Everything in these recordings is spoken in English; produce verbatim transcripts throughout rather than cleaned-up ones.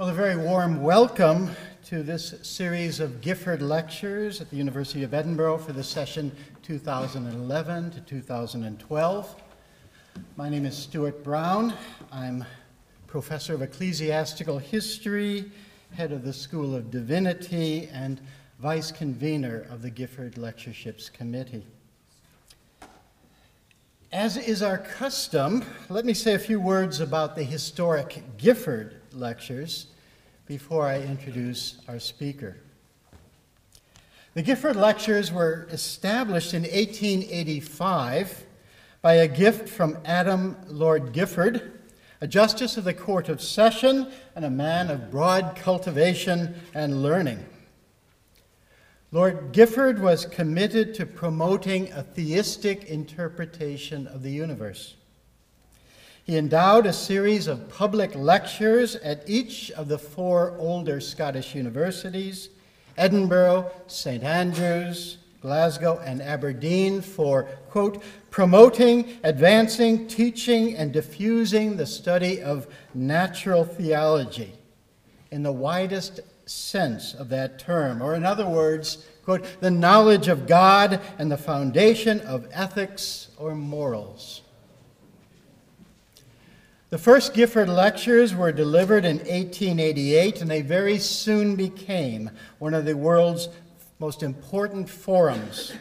Well, a very warm welcome to this series of Gifford Lectures at the University of Edinburgh for the session two thousand eleven to two thousand twelve. My name is Stuart Brown. I'm Professor of Ecclesiastical History, Head of the School of Divinity, and Vice Convener of the Gifford Lectureships Committee. As is our custom, let me say a few words about the historic Gifford Lectures before I introduce our speaker. The Gifford Lectures were established in eighteen eighty-five by a gift from Adam Lord Gifford, a justice of the Court of Session and a man of broad cultivation and learning. Lord Gifford was committed to promoting a theistic interpretation of the universe. He endowed a series of public lectures at each of the four older Scottish universities, Edinburgh, Saint Andrews, Glasgow, and Aberdeen, for, quote, promoting, advancing, teaching, and diffusing the study of natural theology in the widest sense of that term, or in other words, quote, the knowledge of God and the foundation of ethics or morals. The first Gifford Lectures were delivered in eighteen eighty-eight, and they very soon became one of the world's most important forums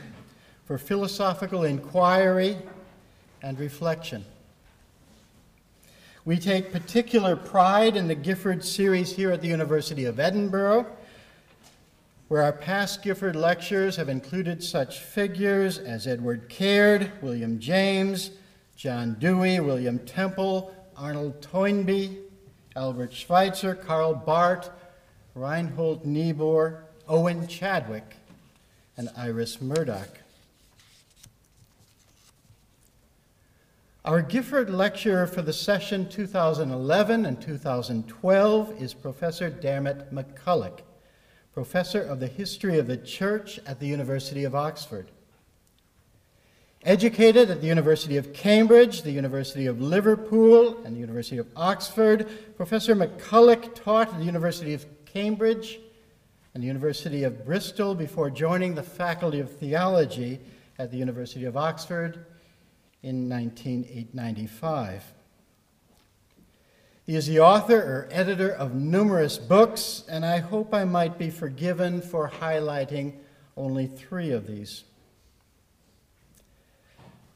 for philosophical inquiry and reflection. We take particular pride in the Gifford series here at the University of Edinburgh, where our past Gifford Lectures have included such figures as Edward Caird, William James, John Dewey, William Temple, Arnold Toynbee, Albert Schweitzer, Karl Barth, Reinhold Niebuhr, Owen Chadwick, and Iris Murdoch. Our Gifford Lecturer for the session two thousand eleven and two thousand twelve is Professor Diarmaid MacCulloch, Professor of the History of the Church at the University of Oxford. Educated at the University of Cambridge, the University of Liverpool, and the University of Oxford, Professor MacCulloch taught at the University of Cambridge and the University of Bristol before joining the Faculty of Theology at the University of Oxford in nineteen ninety-five. He is the author or editor of numerous books, and I hope I might be forgiven for highlighting only three of these.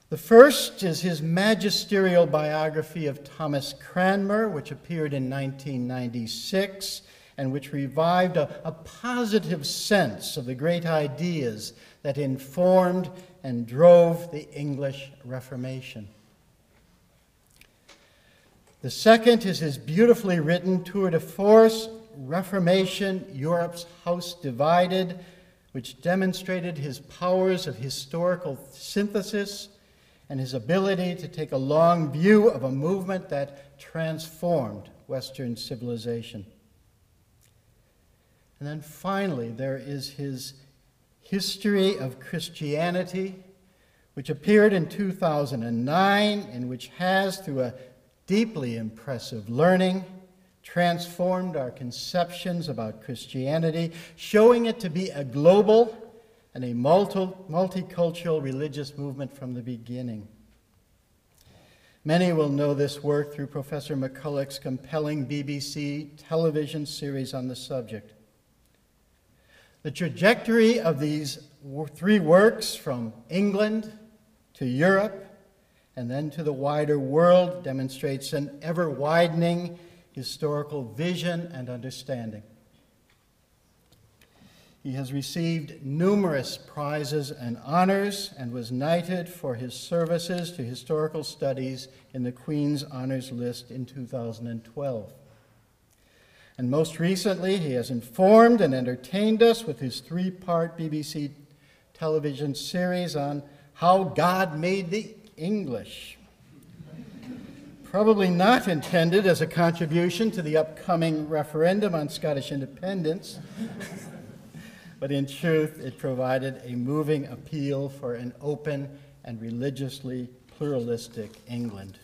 The first is his magisterial biography of Thomas Cranmer, which appeared in nineteen ninety-six and which revived a, a positive sense of the great ideas that informed and drove the English Reformation. The second is his beautifully written tour de force, Reformation, Europe's House Divided, which demonstrated his powers of historical synthesis and his ability to take a long view of a movement that transformed Western civilization. And then finally, there is his History of Christianity, which appeared in two thousand nine, and which has, through a deeply impressive learning, transformed our conceptions about Christianity, showing it to be a global and a multi multicultural religious movement from the beginning. Many will know this work through Professor MacCulloch's compelling B B C television series on the subject. The trajectory of these three works from England to Europe and then to the wider world demonstrates an ever-widening historical vision and understanding. He has received numerous prizes and honors and was knighted for his services to historical studies in the Queen's Honors List in two thousand twelve. And most recently, he has informed and entertained us with his three-part B B C television series on How God Made the English. Probably not intended as a contribution to the upcoming referendum on Scottish independence. But in truth, it provided a moving appeal for an open and religiously pluralistic England.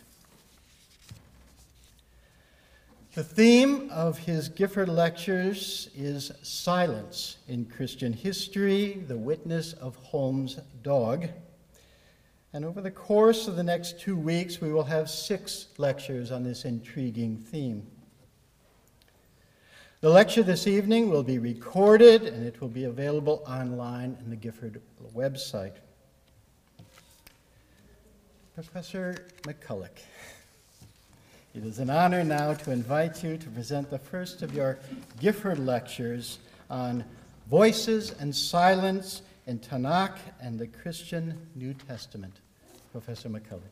The theme of his Gifford Lectures is Silence in Christian History, the Witness of Holmes' Dog. And over the course of the next two weeks, we will have six lectures on this intriguing theme. The lecture this evening will be recorded, and it will be available online on the Gifford website. Professor MacCulloch, it is an honor now to invite you to present the first of your Gifford Lectures on Voices and Silence in Tanakh and the Christian New Testament. Professor MacCulloch.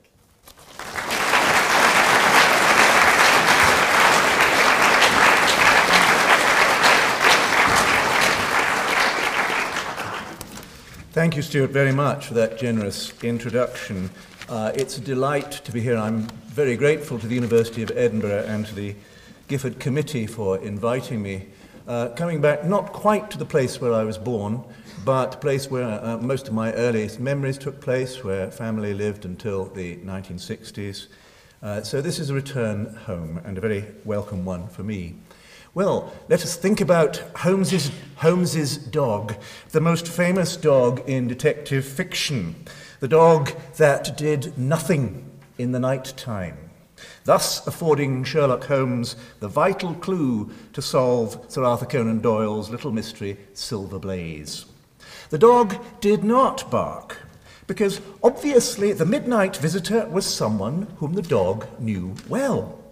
Thank you, Stuart, very much for that generous introduction. Uh, it's a delight to be here. I'm very grateful to the University of Edinburgh and to the Gifford Committee for inviting me. Uh, coming back not quite to the place where I was born, but a place where uh, most of my earliest memories took place, where family lived until the nineteen sixties. Uh, so this is a return home, and a very welcome one for me. Well, let us think about Holmes's, Holmes's dog, the most famous dog in detective fiction. The dog that did nothing in the night time, thus affording Sherlock Holmes the vital clue to solve Sir Arthur Conan Doyle's little mystery, Silver Blaze. The dog did not bark, because obviously the midnight visitor was someone whom the dog knew well.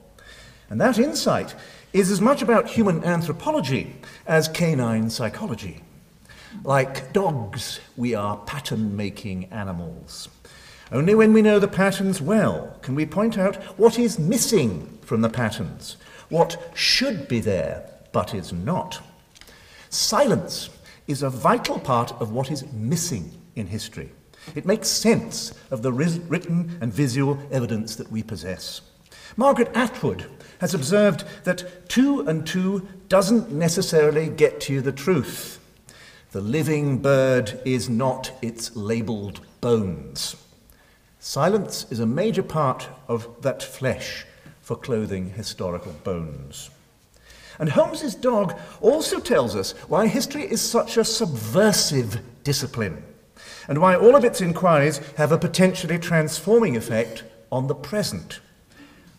And that insight is as much about human anthropology as canine psychology. Like dogs, we are pattern-making animals. Only when we know the patterns well can we point out what is missing from the patterns, what should be there but is not. Silence is a vital part of what is missing in history. It makes sense of the written and visual evidence that we possess. Margaret Atwood has observed that two and two doesn't necessarily get you the truth. The living bird is not its labelled bones. Silence is a major part of that flesh for clothing historical bones. And Holmes's dog also tells us why history is such a subversive discipline, and why all of its inquiries have a potentially transforming effect on the present.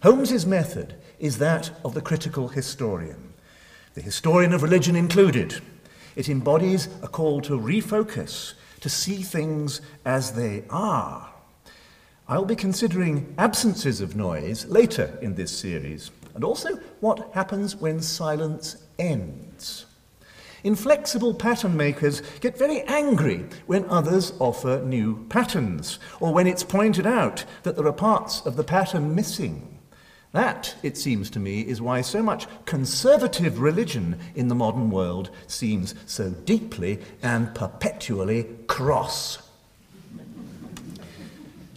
Holmes's method is that of the critical historian, the historian of religion included. It embodies a call to refocus, to see things as they are. I'll be considering absences of noise later in this series, and also what happens when silence ends. Inflexible pattern makers get very angry when others offer new patterns, or when it's pointed out that there are parts of the pattern missing. That, it seems to me, is why so much conservative religion in the modern world seems so deeply and perpetually cross.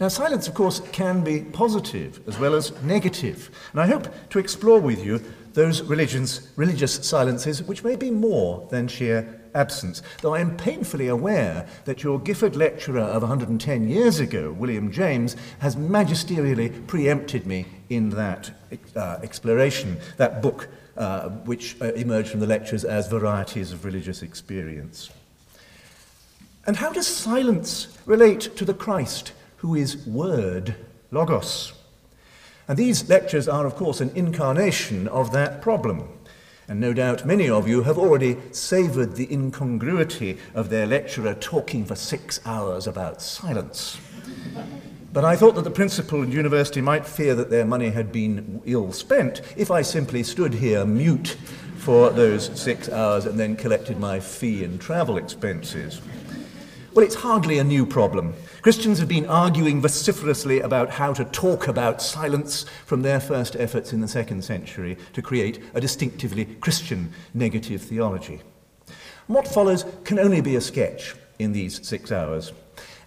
Now, silence, of course, can be positive as well as negative, and I hope to explore with you those religions, religious silences which may be more than sheer absence, though I am painfully aware that your Gifford lecturer of one hundred ten years ago, William James, has magisterially preempted me in that uh, exploration, that book uh, which uh, emerged from the lectures as Varieties of Religious Experience. And how does silence relate to the Christ who is Word, Logos? And these lectures are, of course, an incarnation of that problem. And no doubt many of you have already savoured the incongruity of their lecturer talking for six hours about silence. But I thought that the principal and university might fear that their money had been ill spent if I simply stood here mute for those six hours and then collected my fee and travel expenses. Well, it's hardly a new problem. Christians have been arguing vociferously about how to talk about silence from their first efforts in the second century to create a distinctively Christian negative theology. What follows can only be a sketch in these six hours,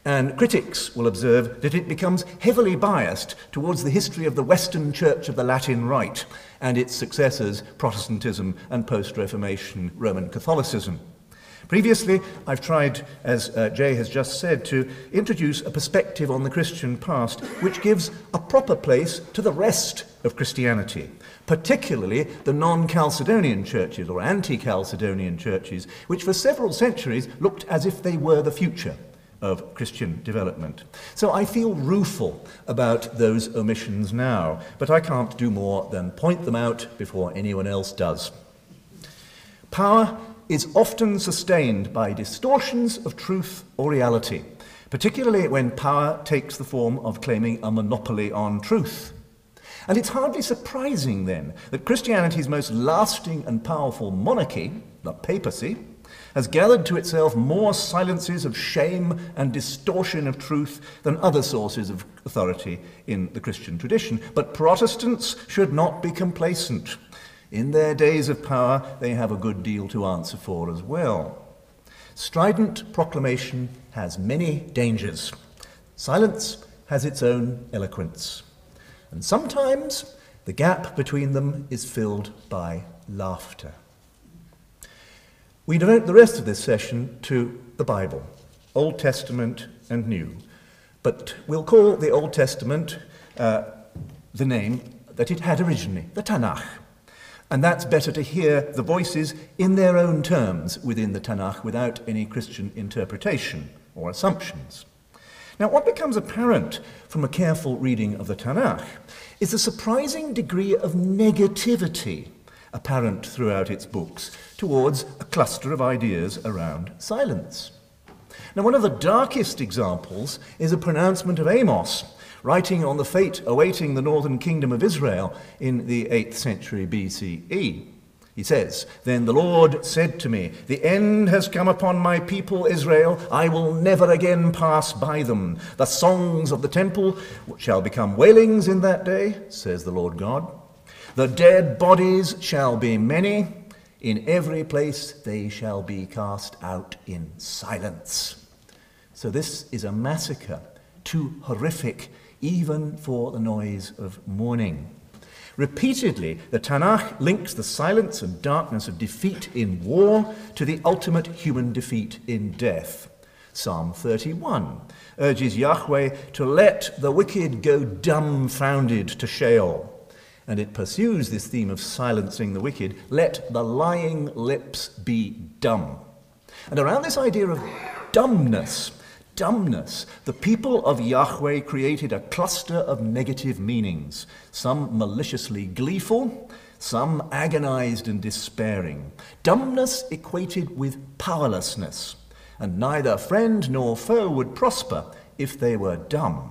and critics will observe that it becomes heavily biased towards the history of the Western Church of the Latin Rite and its successors, Protestantism and post-Reformation Roman Catholicism. Previously, I've tried, as uh, Jay has just said, to introduce a perspective on the Christian past which gives a proper place to the rest of Christianity, particularly the non-Chalcedonian churches or anti-Chalcedonian churches, which for several centuries looked as if they were the future of Christian development. So I feel rueful about those omissions now, but I can't do more than point them out before anyone else does. Power is often sustained by distortions of truth or reality, particularly when power takes the form of claiming a monopoly on truth. And it's hardly surprising, then, that Christianity's most lasting and powerful monarchy, the papacy, has gathered to itself more silences of shame and distortion of truth than other sources of authority in the Christian tradition. But Protestants should not be complacent. In their days of power, they have a good deal to answer for as well. Strident proclamation has many dangers. Silence has its own eloquence. And sometimes the gap between them is filled by laughter. We devote the rest of this session to the Bible, Old Testament and New, but we'll call the Old Testament uh, the name that it had originally, the Tanakh. And that's better to hear the voices in their own terms within the Tanakh without any Christian interpretation or assumptions. Now, what becomes apparent from a careful reading of the Tanakh is the surprising degree of negativity apparent throughout its books towards a cluster of ideas around silence. Now, one of the darkest examples is a pronouncement of Amos, writing on the fate awaiting the northern kingdom of Israel in the eighth century B C E. He says, "Then the Lord said to me, the end has come upon my people Israel. I will never again pass by them. The songs of the temple shall become wailings in that day, says the Lord God. The dead bodies shall be many. In every place they shall be cast out in silence." So this is a massacre, too horrific even for the noise of mourning. Repeatedly, the Tanakh links the silence and darkness of defeat in war to the ultimate human defeat in death. Psalm thirty-one urges Yahweh to let the wicked go dumbfounded to Sheol. And it pursues this theme of silencing the wicked, let the lying lips be dumb. And around this idea of dumbness, dumbness, the people of Yahweh created a cluster of negative meanings, some maliciously gleeful, some agonized and despairing. Dumbness equated with powerlessness, and neither friend nor foe would prosper if they were dumb.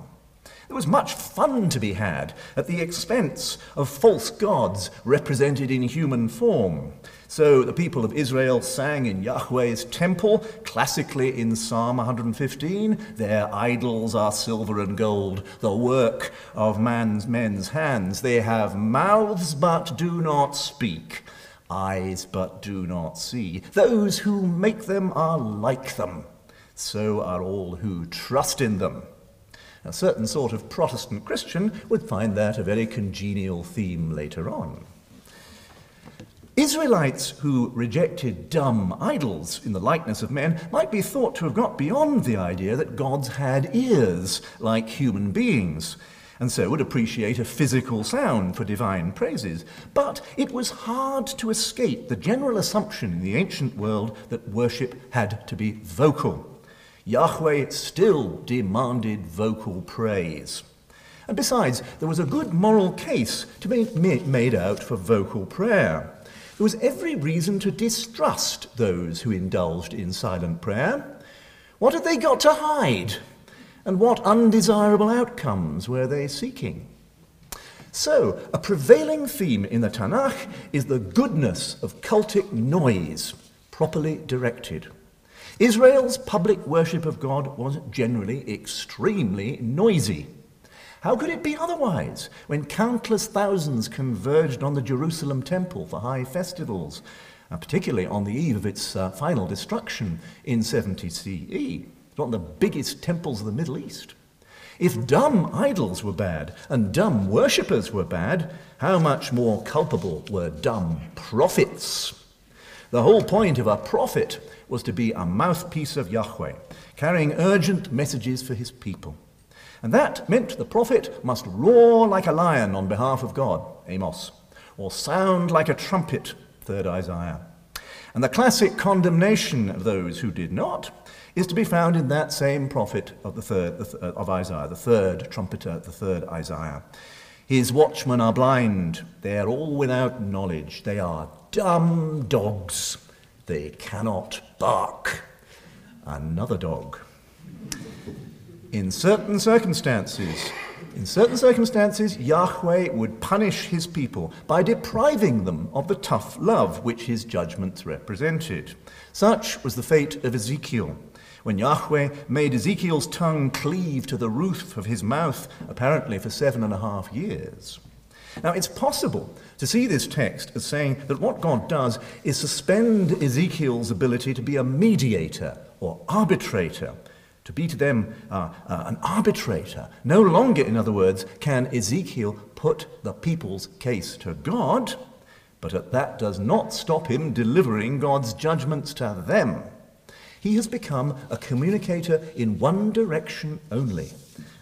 There was much fun to be had at the expense of false gods represented in human form. So the people of Israel sang in Yahweh's temple, classically in Psalm one hundred fifteen, "Their idols are silver and gold, the work of man's men's hands. They have mouths but do not speak, eyes but do not see. Those who make them are like them. So are all who trust in them." A certain sort of Protestant Christian would find that a very congenial theme later on. Israelites who rejected dumb idols in the likeness of men might be thought to have got beyond the idea that gods had ears like human beings, and so would appreciate a physical sound for divine praises. But it was hard to escape the general assumption in the ancient world that worship had to be vocal. Yahweh still demanded vocal praise. And besides, there was a good moral case to be made out for vocal prayer. There was every reason to distrust those who indulged in silent prayer. What had they got to hide? And what undesirable outcomes were they seeking? So, a prevailing theme in the Tanakh is the goodness of cultic noise, properly directed. Israel's public worship of God was generally extremely noisy. How could it be otherwise when countless thousands converged on the Jerusalem temple for high festivals, and particularly on the eve of its uh, final destruction in seventy C E, one of the biggest temples of the Middle East? If dumb idols were bad and dumb worshippers were bad, how much more culpable were dumb prophets? The whole point of a prophet was to be a mouthpiece of Yahweh, carrying urgent messages for his people. And that meant the prophet must roar like a lion on behalf of God, Amos, or sound like a trumpet, third Isaiah. And the classic condemnation of those who did not is to be found in that same prophet of, the third, of Isaiah, the third trumpeter, the third Isaiah. His watchmen are blind, they are all without knowledge, they are dumb dogs, they cannot bark. Another dog. In certain circumstances, in certain circumstances, Yahweh would punish his people by depriving them of the tough love which his judgments represented. Such was the fate of Ezekiel, when Yahweh made Ezekiel's tongue cleave to the roof of his mouth, apparently for seven and a half years. Now, it's possible to see this text as saying that what God does is suspend Ezekiel's ability to be a mediator or arbitrator, to be to them uh, uh, an arbitrator. No longer, in other words, can Ezekiel put the people's case to God, but that does not stop him delivering God's judgments to them. He has become a communicator in one direction only.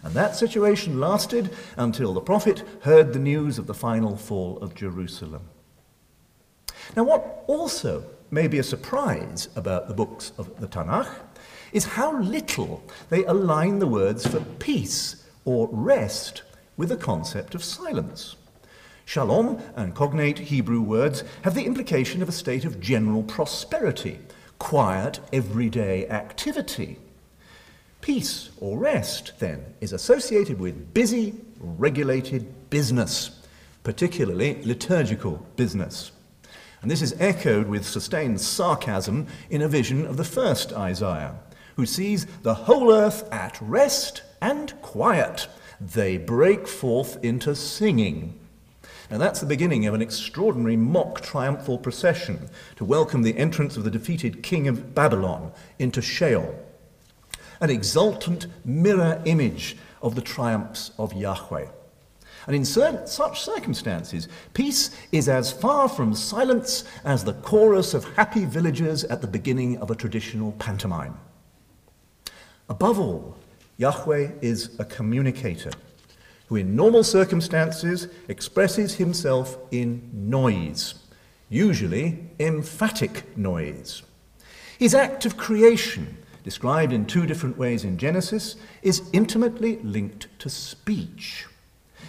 And that situation lasted until the prophet heard the news of the final fall of Jerusalem. Now, what also may be a surprise about the books of the Tanakh is how little they align the words for peace or rest with the concept of silence. Shalom and cognate Hebrew words have the implication of a state of general prosperity, quiet everyday activity. Peace or rest, then, is associated with busy, regulated business, particularly liturgical business. And this is echoed with sustained sarcasm in a vision of the first Isaiah, who sees the whole earth at rest and quiet. They break forth into singing. Now, that's the beginning of an extraordinary mock triumphal procession to welcome the entrance of the defeated king of Babylon into Sheol, an exultant mirror image of the triumphs of Yahweh. And in certain, such circumstances, peace is as far from silence as the chorus of happy villagers at the beginning of a traditional pantomime. Above all, Yahweh is a communicator who in normal circumstances expresses himself in noise, usually emphatic noise. His act of creation, described in two different ways in Genesis, is intimately linked to speech.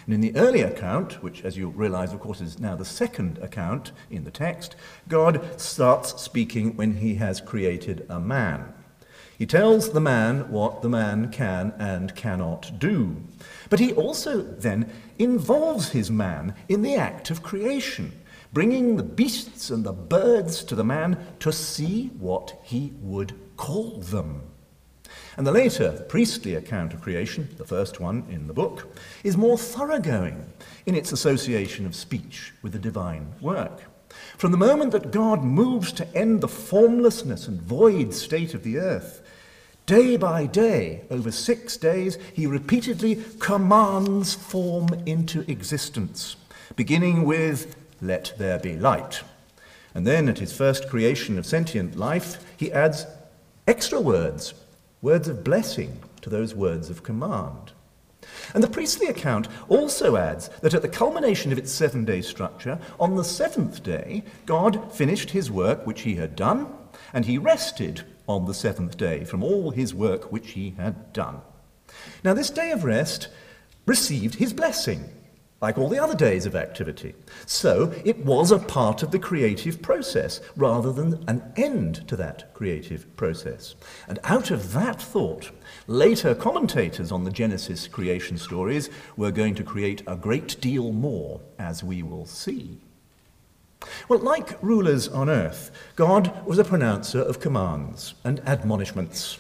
And in the early account, which, as you'll realize, of course, is now the second account in the text, God starts speaking when he has created a man. He tells the man what the man can and cannot do. But he also then involves his man in the act of creation, bringing the beasts and the birds to the man to see what he would call them. And the later priestly account of creation, the first one in the book, is more thoroughgoing in its association of speech with the divine work. From the moment that God moves to end the formlessness and void state of the earth, day by day, over six days, he repeatedly commands form into existence, beginning with, "Let there be light." And then at his first creation of sentient life, he adds extra words, words of blessing to those words of command. And the priestly account also adds that at the culmination of its seven-day structure, on the seventh day, God finished his work which he had done, and he rested on the seventh day from all his work which he had done. Now, this day of rest received his blessing, like all the other days of activity. So it was a part of the creative process rather than an end to that creative process. And out of that thought, later commentators on the Genesis creation stories were going to create a great deal more, as we will see. Well, like rulers on earth, God was a pronouncer of commands and admonishments.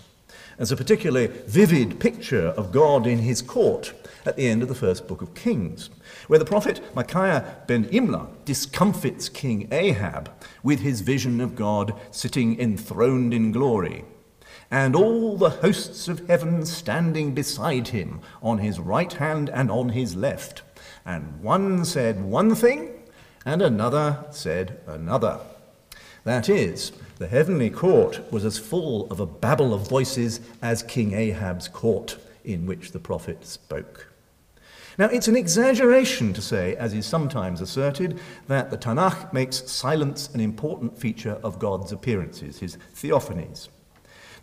There's a particularly vivid picture of God in his court at the end of the first book of Kings, where the prophet Micaiah ben Imlah discomfits King Ahab with his vision of God sitting enthroned in glory, and all the hosts of heaven standing beside him on his right hand and on his left. And one said one thing, and another said another. That is, the heavenly court was as full of a babel of voices as King Ahab's court in which the prophet spoke. Now, it's an exaggeration to say, as is sometimes asserted, that the Tanakh makes silence an important feature of God's appearances, his theophanies.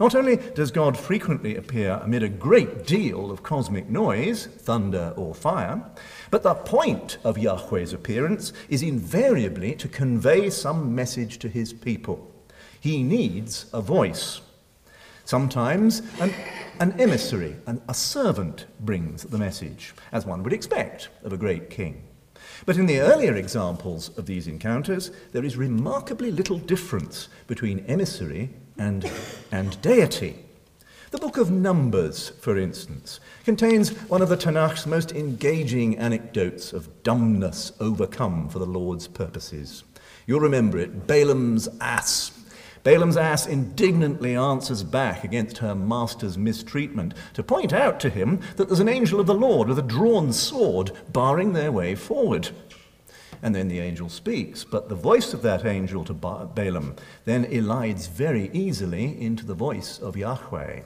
Not only does God frequently appear amid a great deal of cosmic noise, thunder or fire, but the point of Yahweh's appearance is invariably to convey some message to his people. He needs a voice. Sometimes an, an emissary, an, a servant, brings the message, as one would expect of a great king. But in the earlier examples of these encounters, there is remarkably little difference between emissary and, and deity. The book of Numbers, for instance, contains one of the Tanakh's most engaging anecdotes of dumbness overcome for the Lord's purposes. You'll remember it, Balaam's ass. Balaam's ass indignantly answers back against her master's mistreatment to point out to him that there's an angel of the Lord with a drawn sword barring their way forward. And then the angel speaks, but the voice of that angel to Balaam then elides very easily into the voice of Yahweh.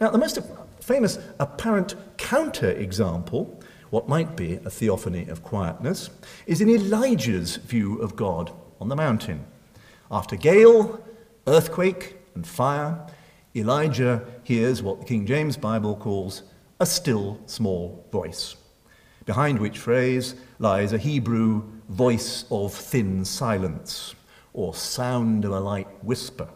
Now, the most famous apparent counter-example, what might be a theophany of quietness, is in Elijah's view of God on the mountain. After gale, earthquake, and fire, Elijah hears what the King James Bible calls a still small voice, behind which phrase lies a Hebrew voice of thin silence, or sound of a light whisper.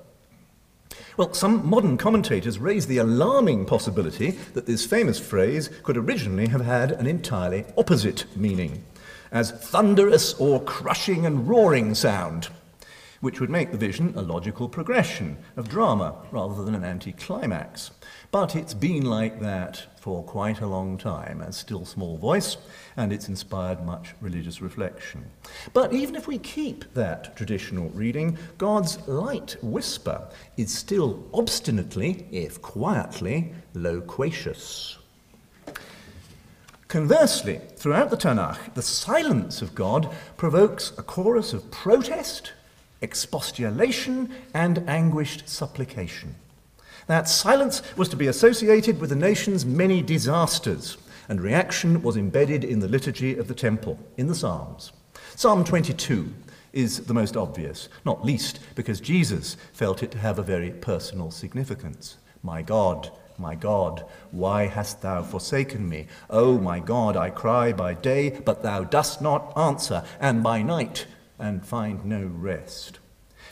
Well, some modern commentators raise the alarming possibility that this famous phrase could originally have had an entirely opposite meaning, as thunderous or crushing and roaring sound, which would make the vision a logical progression of drama rather than an anticlimax. But it's been like that for quite a long time, as still small voice, and it's inspired much religious reflection. But even if we keep that traditional reading, God's light whisper is still obstinately, if quietly, loquacious. Conversely, throughout the Tanakh, the silence of God provokes a chorus of protest, expostulation, and anguished supplication. That silence was to be associated with the nation's many disasters, and reaction was embedded in the liturgy of the temple, in the Psalms. Psalm twenty-two is the most obvious, not least because Jesus felt it to have a very personal significance. My God, my God, why hast thou forsaken me? O my God, I cry by day, but thou dost not answer, and by night, and find no rest.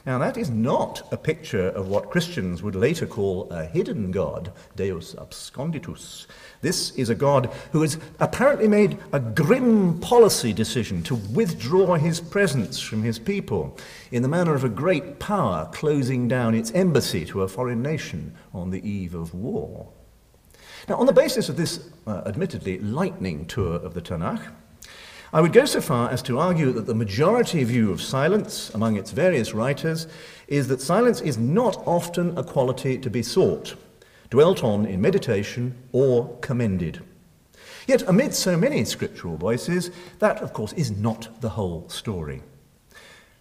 Now, that is not a picture of what Christians would later call a hidden God, Deus absconditus. This is a God who has apparently made a grim policy decision to withdraw his presence from his people, in the manner of a great power closing down its embassy to a foreign nation on the eve of war. Now, on the basis of this uh, admittedly lightning tour of the Tanakh, I would go so far as to argue that the majority view of silence among its various writers is that silence is not often a quality to be sought, dwelt on in meditation, or commended. Yet amid so many scriptural voices, that of course is not the whole story.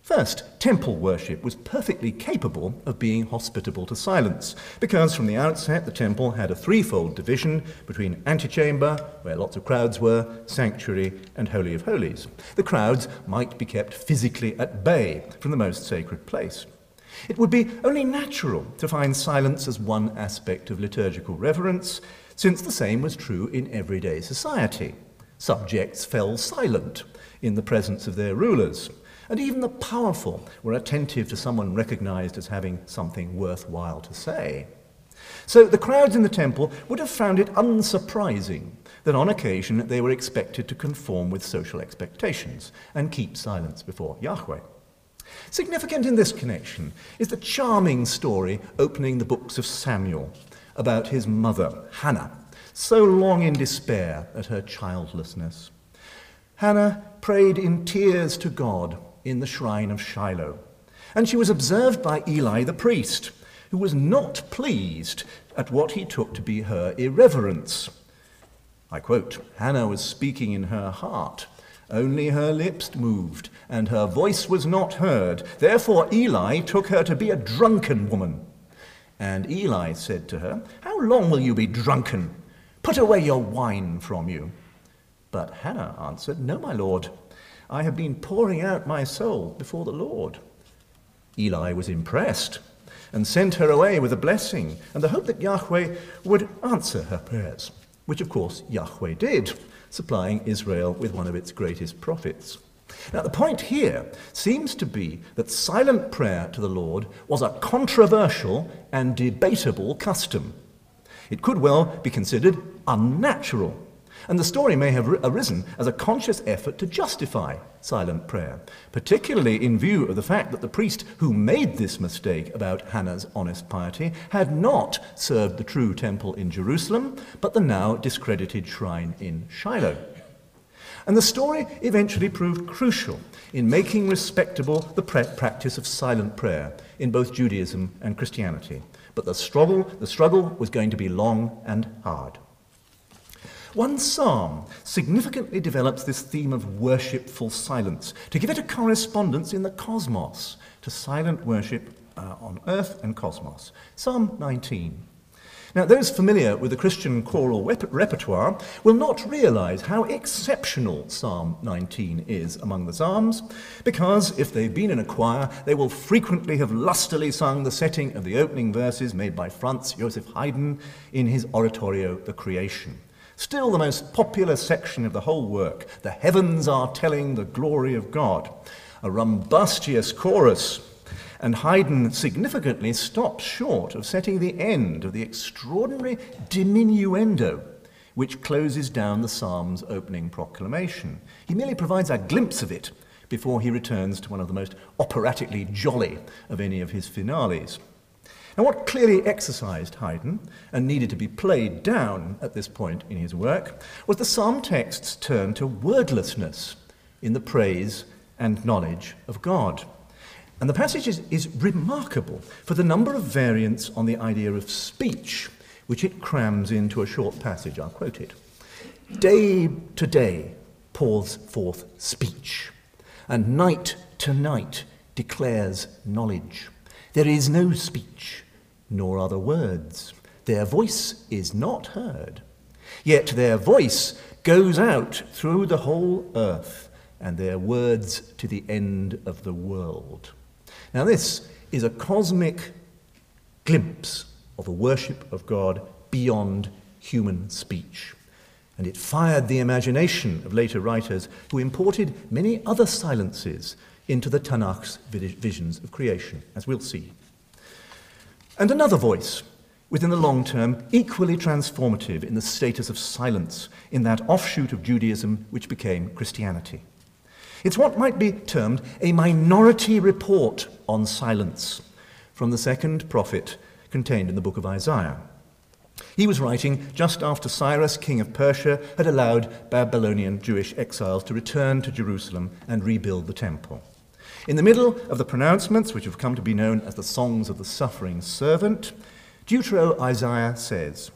First, temple worship was perfectly capable of being hospitable to silence, because from the outset the temple had a threefold division between antechamber, where lots of crowds were, sanctuary, and Holy of Holies. The crowds might be kept physically at bay from the most sacred place. It would be only natural to find silence as one aspect of liturgical reverence, since the same was true in everyday society. Subjects fell silent in the presence of their rulers, and even the powerful were attentive to someone recognized as having something worthwhile to say. So the crowds in the temple would have found it unsurprising that on occasion they were expected to conform with social expectations and keep silence before Yahweh. Significant in this connection is the charming story opening the books of Samuel about his mother, Hannah, so long in despair at her childlessness. Hannah prayed in tears to God in the shrine of Shiloh, and she was observed by Eli the priest, who was not pleased at what he took to be her irreverence. I quote, "Hannah was speaking in her heart, Only her lips moved, and her voice was not heard. Therefore Eli took her to be a drunken woman. And Eli said to her, How long will you be drunken? Put away your wine from you. But Hannah answered, No, my lord, I have been pouring out my soul before the Lord. Eli was impressed and sent her away with a blessing and the hope that Yahweh would answer her prayers, which of course Yahweh did, supplying Israel with one of its greatest prophets. Now the point here seems to be that silent prayer to the Lord was a controversial and debatable custom. It could well be considered unnatural, and the story may have arisen as a conscious effort to justify silent prayer, particularly in view of the fact that the priest who made this mistake about Hannah's honest piety had not served the true temple in Jerusalem, but the now discredited shrine in Shiloh. And the story eventually proved crucial in making respectable the practice of silent prayer in both Judaism and Christianity. But the struggle, the struggle was going to be long and hard. One psalm significantly develops this theme of worshipful silence to give it a correspondence in the cosmos to silent worship uh, on earth and cosmos. Psalm nineteen. Now, those familiar with the Christian choral rep- repertoire will not realize how exceptional Psalm nineteen is among the Psalms, because if they've been in a choir, they will frequently have lustily sung the setting of the opening verses made by Franz Josef Haydn in his oratorio, The Creation. Still the most popular section of the whole work, the heavens are telling the glory of God, a rumbustious chorus. And Haydn significantly stops short of setting the end of the extraordinary diminuendo which closes down the psalm's opening proclamation. He merely provides a glimpse of it before he returns to one of the most operatically jolly of any of his finales. Now, what clearly exercised Haydn and needed to be played down at this point in his work was the psalm text's turn to wordlessness in the praise and knowledge of God. And the passage is, is remarkable for the number of variants on the idea of speech which it crams into a short passage. I'll quote it. Day to day pours forth speech, and night to night declares knowledge. There is no speech, nor are there words. Their voice is not heard. Yet their voice goes out through the whole earth, and their words to the end of the world. Now, this is a cosmic glimpse of the worship of God beyond human speech. And it fired the imagination of later writers who imported many other silences into the Tanakh's visions of creation, as we'll see. And another voice, within the long term, equally transformative in the status of silence in that offshoot of Judaism which became Christianity. It's what might be termed a minority report on silence from the second prophet contained in the book of Isaiah. He was writing just after Cyrus, king of Persia, had allowed Babylonian Jewish exiles to return to Jerusalem and rebuild the temple. In the middle of the pronouncements, which have come to be known as the Songs of the Suffering Servant, Deutero Isaiah says,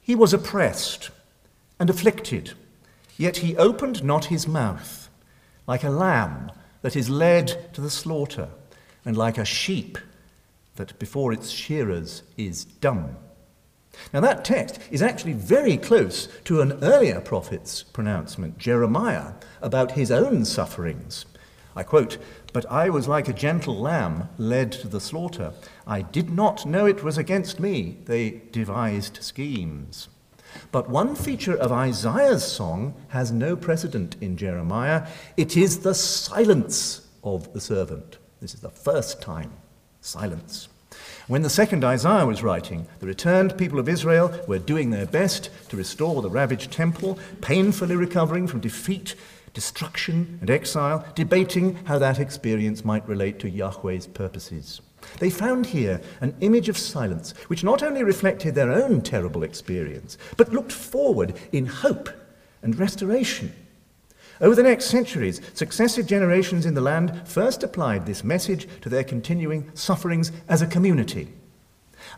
He was oppressed and afflicted, yet he opened not his mouth, like a lamb that is led to the slaughter, and like a sheep that before its shearers is dumb. Now, that text is actually very close to an earlier prophet's pronouncement, Jeremiah, about his own sufferings. I quote, But I was like a gentle lamb led to the slaughter. I did not know it was against me. They devised schemes. But one feature of Isaiah's song has no precedent in Jeremiah. It is the silence of the servant. This is the first time, silence. When the second Isaiah was writing, the returned people of Israel were doing their best to restore the ravaged temple, painfully recovering from defeat, destruction, and exile, debating how that experience might relate to Yahweh's purposes. They found here an image of silence which not only reflected their own terrible experience, but looked forward in hope and restoration. Over the next centuries, successive generations in the land first applied this message to their continuing sufferings as a community.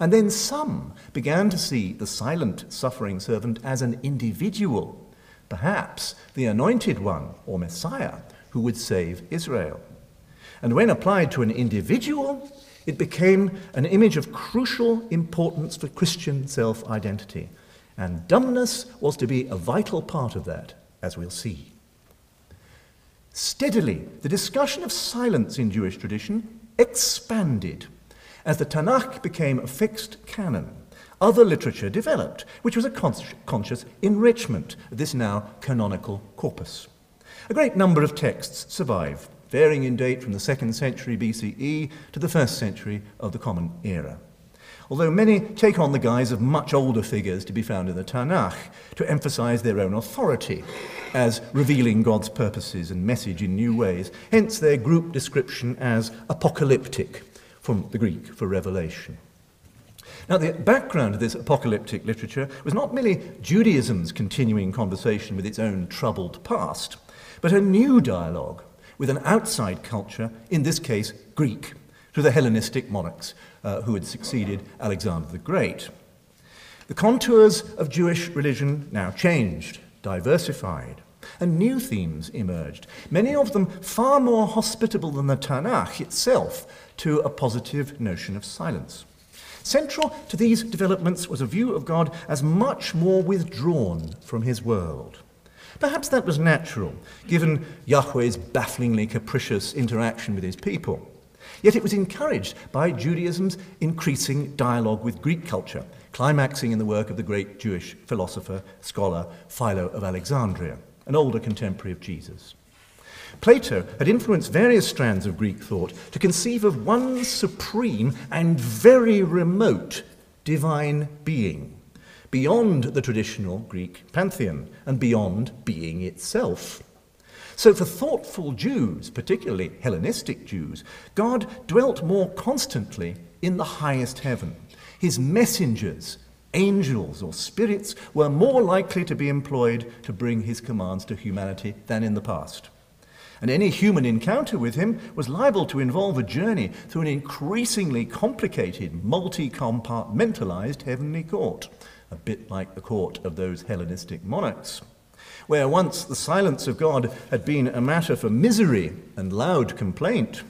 And then some began to see the silent suffering servant as an individual, perhaps the anointed one or Messiah who would save Israel. And when applied to an individual, it became an image of crucial importance for Christian self-identity, and dumbness was to be a vital part of that, as we'll see. Steadily, the discussion of silence in Jewish tradition expanded. As the Tanakh became a fixed canon, other literature developed, which was a conscious enrichment of this now canonical corpus. A great number of texts survive, varying in date from the second century B C E to the first century of the Common Era. Although many take on the guise of much older figures to be found in the Tanakh to emphasize their own authority as revealing God's purposes and message in new ways, hence their group description as apocalyptic, from the Greek for revelation. Now, the background of this apocalyptic literature was not merely Judaism's continuing conversation with its own troubled past, but a new dialogue with an outside culture, in this case Greek, to the Hellenistic monarchs uh, who had succeeded Alexander the Great. The contours of Jewish religion now changed, diversified, and new themes emerged, many of them far more hospitable than the Tanakh itself to a positive notion of silence. Central to these developments was a view of God as much more withdrawn from his world. Perhaps that was natural, given Yahweh's bafflingly capricious interaction with his people. Yet it was encouraged by Judaism's increasing dialogue with Greek culture, climaxing in the work of the great Jewish philosopher, scholar, Philo of Alexandria, an older contemporary of Jesus. Plato had influenced various strands of Greek thought to conceive of one supreme and very remote divine being, beyond the traditional Greek pantheon and beyond being itself. So for thoughtful Jews, particularly Hellenistic Jews, God dwelt more constantly in the highest heaven. His messengers, angels or spirits, were more likely to be employed to bring his commands to humanity than in the past. And any human encounter with him was liable to involve a journey through an increasingly complicated, multi-compartmentalized heavenly court, a bit like the court of those Hellenistic monarchs, where once the silence of God had been a matter for misery and loud complaint,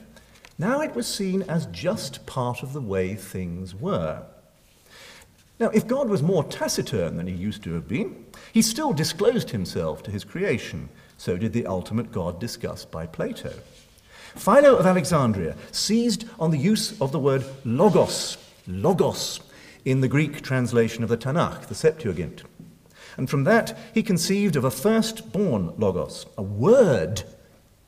now it was seen as just part of the way things were. Now, if God was more taciturn than he used to have been, he still disclosed himself to his creation. So did the ultimate God discussed by Plato. Philo of Alexandria seized on the use of the word logos, logos, in the Greek translation of the Tanakh, the Septuagint. And from that, he conceived of a firstborn logos, a word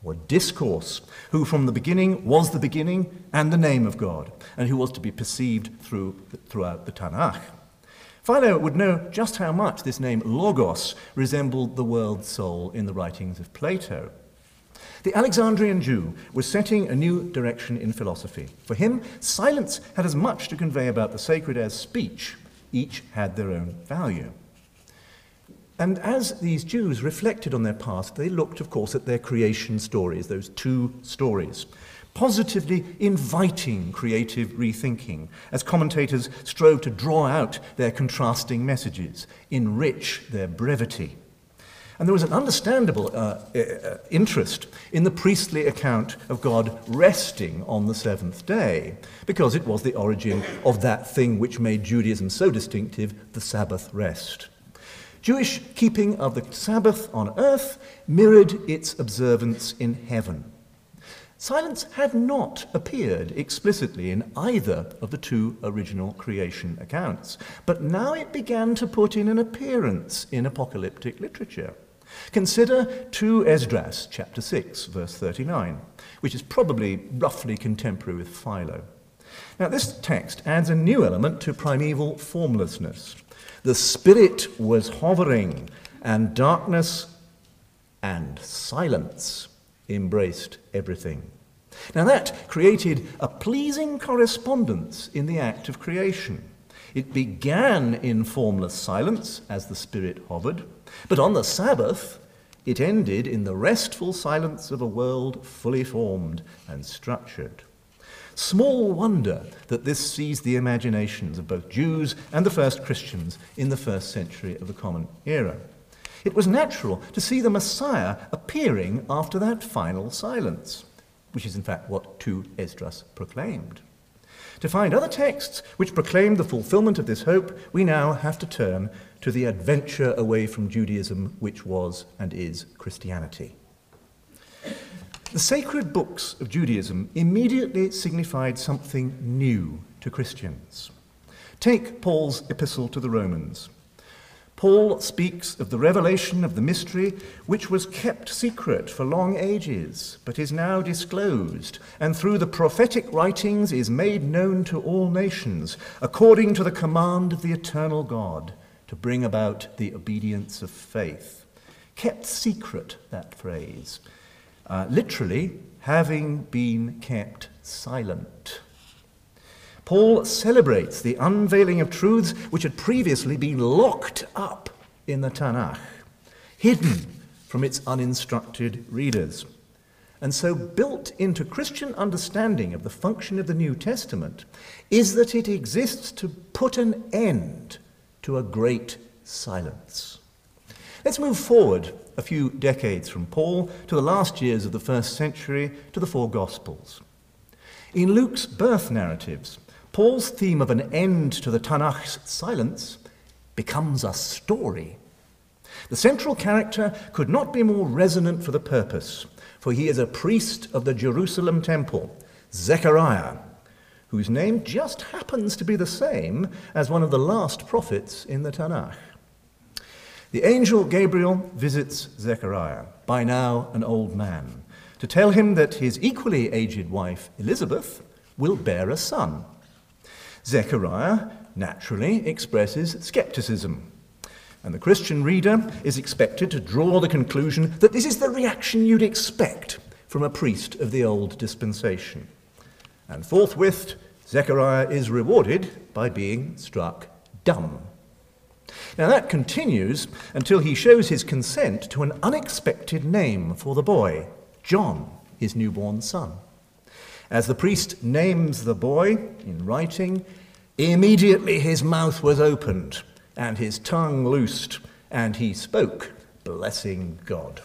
or discourse, who from the beginning was the beginning and the name of God, and who was to be perceived through, throughout the Tanakh. Philo would know just how much this name Logos resembled the world soul in the writings of Plato. The Alexandrian Jew was setting a new direction in philosophy. For him, silence had as much to convey about the sacred as speech. Each had their own value. And as these Jews reflected on their past, they looked, of course, at their creation stories, those two stories, positively inviting creative rethinking, as commentators strove to draw out their contrasting messages, enrich their brevity. And there was an understandable uh, uh, interest in the priestly account of God resting on the seventh day, because it was the origin of that thing which made Judaism so distinctive, the Sabbath rest. Jewish keeping of the Sabbath on earth mirrored its observance in heaven. Silence had not appeared explicitly in either of the two original creation accounts, but now it began to put in an appearance in apocalyptic literature. Consider Second Esdras, chapter six, verse thirty-nine, which is probably roughly contemporary with Philo. Now, this text adds a new element to primeval formlessness. The Spirit was hovering, and darkness and silence embraced everything. Now that created a pleasing correspondence in the act of creation. It began in formless silence as the Spirit hovered, but on the Sabbath it ended in the restful silence of a world fully formed and structured. Small wonder that this seized the imaginations of both Jews and the first Christians in the first century of the Common Era. It was natural to see the Messiah appearing after that final silence, which is in fact what two Esdras proclaimed. To find other texts which proclaim the fulfillment of this hope, we now have to turn to the adventure away from Judaism, which was and is Christianity. The sacred books of Judaism immediately signified something new to Christians. Take Paul's epistle to the Romans. Paul speaks of the revelation of the mystery which was kept secret for long ages, but is now disclosed, and through the prophetic writings is made known to all nations, according to the command of the eternal God, to bring about the obedience of faith. Kept secret, that phrase. Uh, literally, having been kept silent. Paul celebrates the unveiling of truths which had previously been locked up in the Tanakh, hidden from its uninstructed readers. And so built into Christian understanding of the function of the New Testament is that it exists to put an end to a great silence. Let's move forward a few decades from Paul to the last years of the first century, to the four Gospels. In Luke's birth narratives, Paul's theme of an end to the Tanakh's silence becomes a story. The central character could not be more resonant for the purpose, for he is a priest of the Jerusalem temple, Zechariah, whose name just happens to be the same as one of the last prophets in the Tanakh. The angel Gabriel visits Zechariah, by now an old man, to tell him that his equally aged wife, Elizabeth, will bear a son. Zechariah naturally expresses skepticism, and the Christian reader is expected to draw the conclusion that this is the reaction you'd expect from a priest of the old dispensation. And forthwith, Zechariah is rewarded by being struck dumb. Now that continues until he shows his consent to an unexpected name for the boy, John, his newborn son. As the priest names the boy in writing, immediately his mouth was opened and his tongue loosed, and he spoke, blessing God.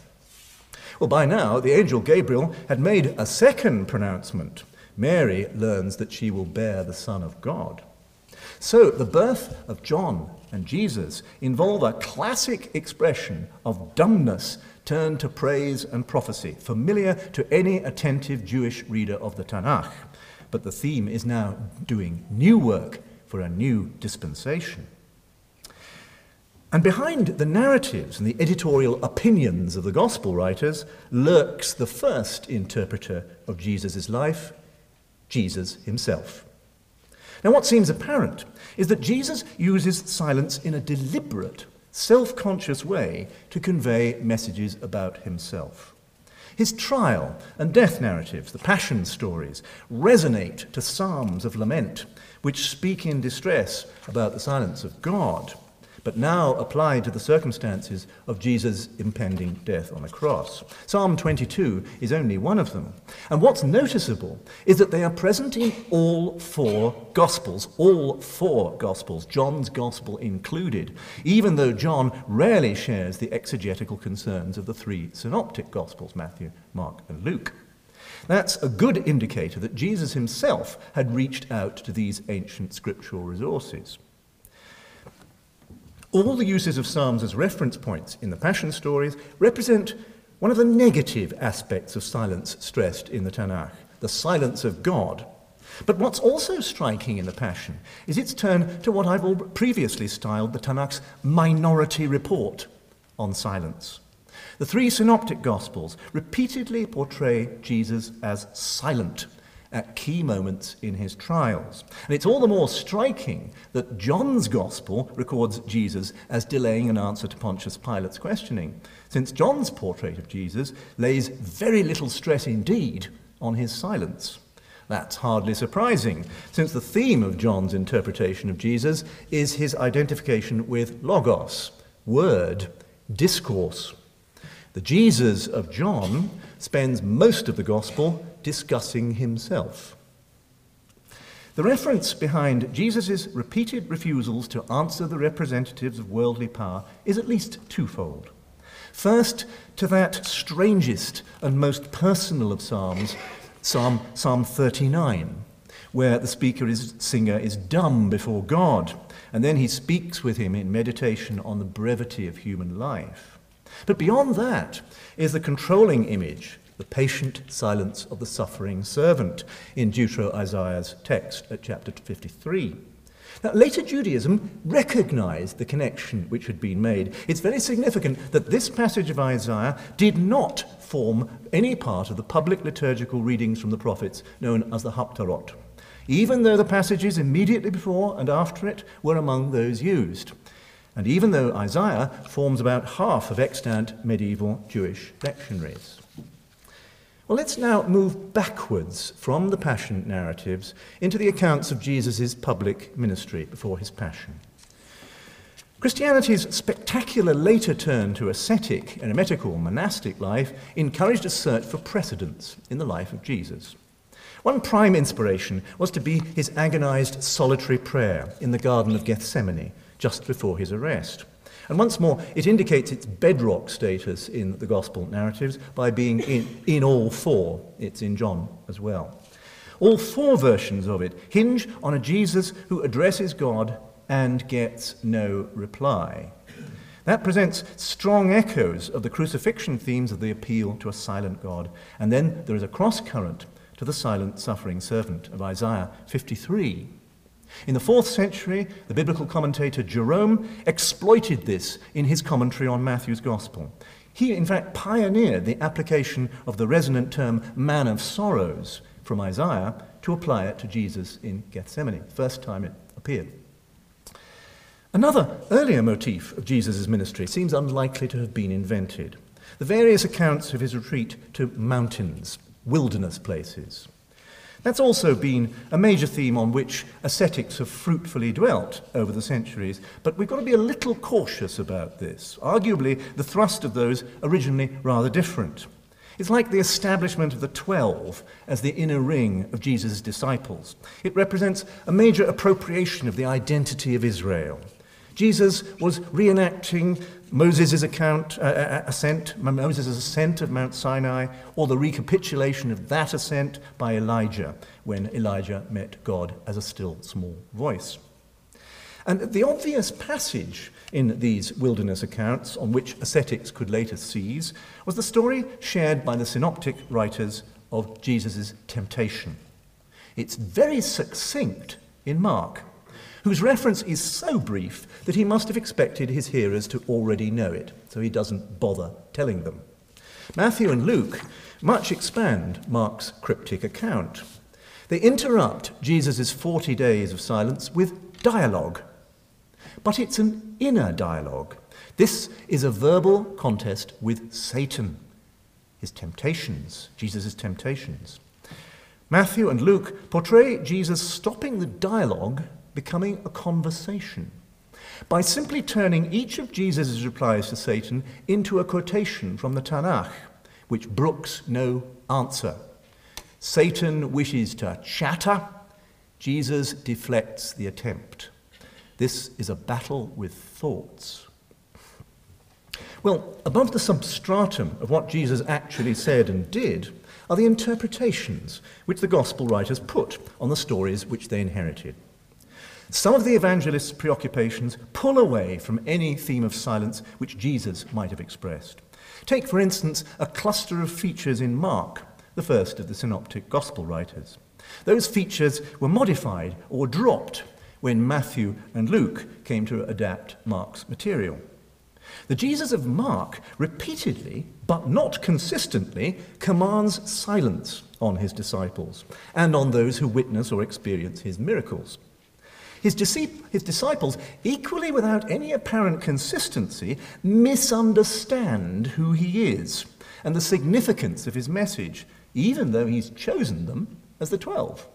Well, by now, the angel Gabriel had made a second pronouncement. Mary learns that she will bear the Son of God. So the birth of John and Jesus involve a classic expression of dumbness turned to praise and prophecy, familiar to any attentive Jewish reader of the Tanakh. But the theme is now doing new work for a new dispensation. And behind the narratives and the editorial opinions of the Gospel writers lurks the first interpreter of Jesus' life, Jesus himself. Now, what seems apparent is that Jesus uses silence in a deliberate, self-conscious way to convey messages about himself. His trial and death narratives, the passion stories, resonate to psalms of lament, which speak in distress about the silence of God, but now applied to the circumstances of Jesus' impending death on a cross. Psalm twenty-two is only one of them. And what's noticeable is that they are present in all four Gospels, all four Gospels, John's Gospel included, even though John rarely shares the exegetical concerns of the three synoptic Gospels, Matthew, Mark, and Luke. That's a good indicator that Jesus himself had reached out to these ancient scriptural resources. All the uses of Psalms as reference points in the Passion stories represent one of the negative aspects of silence stressed in the Tanakh, the silence of God. But what's also striking in the Passion is its turn to what I've previously styled the Tanakh's minority report on silence. The three synoptic Gospels repeatedly portray Jesus as silent at key moments in his trials. And it's all the more striking that John's Gospel records Jesus as delaying an answer to Pontius Pilate's questioning, since John's portrait of Jesus lays very little stress indeed on his silence. That's hardly surprising, since the theme of John's interpretation of Jesus is his identification with logos, word, discourse. The Jesus of John spends most of the Gospel discussing himself. The reference behind Jesus' repeated refusals to answer the representatives of worldly power is at least twofold. First, to that strangest and most personal of psalms, Psalm, Psalm thirty-nine, where the speaker is, singer is dumb before God, and then he speaks with him in meditation on the brevity of human life. But beyond that is the controlling image, the patient silence of the suffering servant in Deutero Isaiah's text at chapter fifty-three. Now, later Judaism recognized the connection which had been made. It's very significant that this passage of Isaiah did not form any part of the public liturgical readings from the prophets known as the Haftarot, even though the passages immediately before and after it were among those used, and even though Isaiah forms about half of extant medieval Jewish lectionaries. Well, let's now move backwards from the Passion narratives into the accounts of Jesus' public ministry before his Passion. Christianity's spectacular later turn to ascetic, eremitical, monastic life encouraged a search for precedents in the life of Jesus. One prime inspiration was to be his agonized solitary prayer in the Garden of Gethsemane, just before his arrest. And once more, it indicates its bedrock status in the Gospel narratives by being in, in all four. It's in John as well. All four versions of it hinge on a Jesus who addresses God and gets no reply. That presents strong echoes of the crucifixion themes of the appeal to a silent God. And then there is a cross-current to the silent suffering servant of Isaiah fifty-three. In the fourth century, the biblical commentator Jerome exploited this in his commentary on Matthew's Gospel. He, in fact, pioneered the application of the resonant term man of sorrows from Isaiah to apply it to Jesus in Gethsemane, first time it appeared. Another earlier motif of Jesus' ministry seems unlikely to have been invented: the various accounts of his retreat to mountains, wilderness places. That's also been a major theme on which ascetics have fruitfully dwelt over the centuries, but we've got to be a little cautious about this. Arguably, the thrust of those originally rather different. It's like the establishment of the Twelve as the inner ring of Jesus' disciples. It represents a major appropriation of the identity of Israel. Jesus was reenacting Moses' account, uh, ascent, Moses' ascent of Mount Sinai, or the recapitulation of that ascent by Elijah, when Elijah met God as a still small voice. And the obvious passage in these wilderness accounts, on which ascetics could later seize, was the story shared by the synoptic writers of Jesus' temptation. It's very succinct in Mark, whose reference is so brief that he must have expected his hearers to already know it, so he doesn't bother telling them. Matthew and Luke much expand Mark's cryptic account. They interrupt Jesus' forty days of silence with dialogue, but it's an inner dialogue. This is a verbal contest with Satan, his temptations, Jesus' temptations. Matthew and Luke portray Jesus stopping the dialogue, becoming a conversation, by simply turning each of Jesus' replies to Satan into a quotation from the Tanakh, which brooks no answer. Satan wishes to chatter, Jesus deflects the attempt. This is a battle with thoughts. Well, above the substratum of what Jesus actually said and did are the interpretations which the Gospel writers put on the stories which they inherited. Some of the evangelists' preoccupations pull away from any theme of silence which Jesus might have expressed. Take, for instance, a cluster of features in Mark, the first of the synoptic gospel writers. Those features were modified or dropped when Matthew and Luke came to adapt Mark's material. The Jesus of Mark repeatedly, but not consistently, commands silence on his disciples and on those who witness or experience his miracles. His disciples, equally without any apparent consistency, misunderstand who he is and the significance of his message, even though he's chosen them as the Twelve.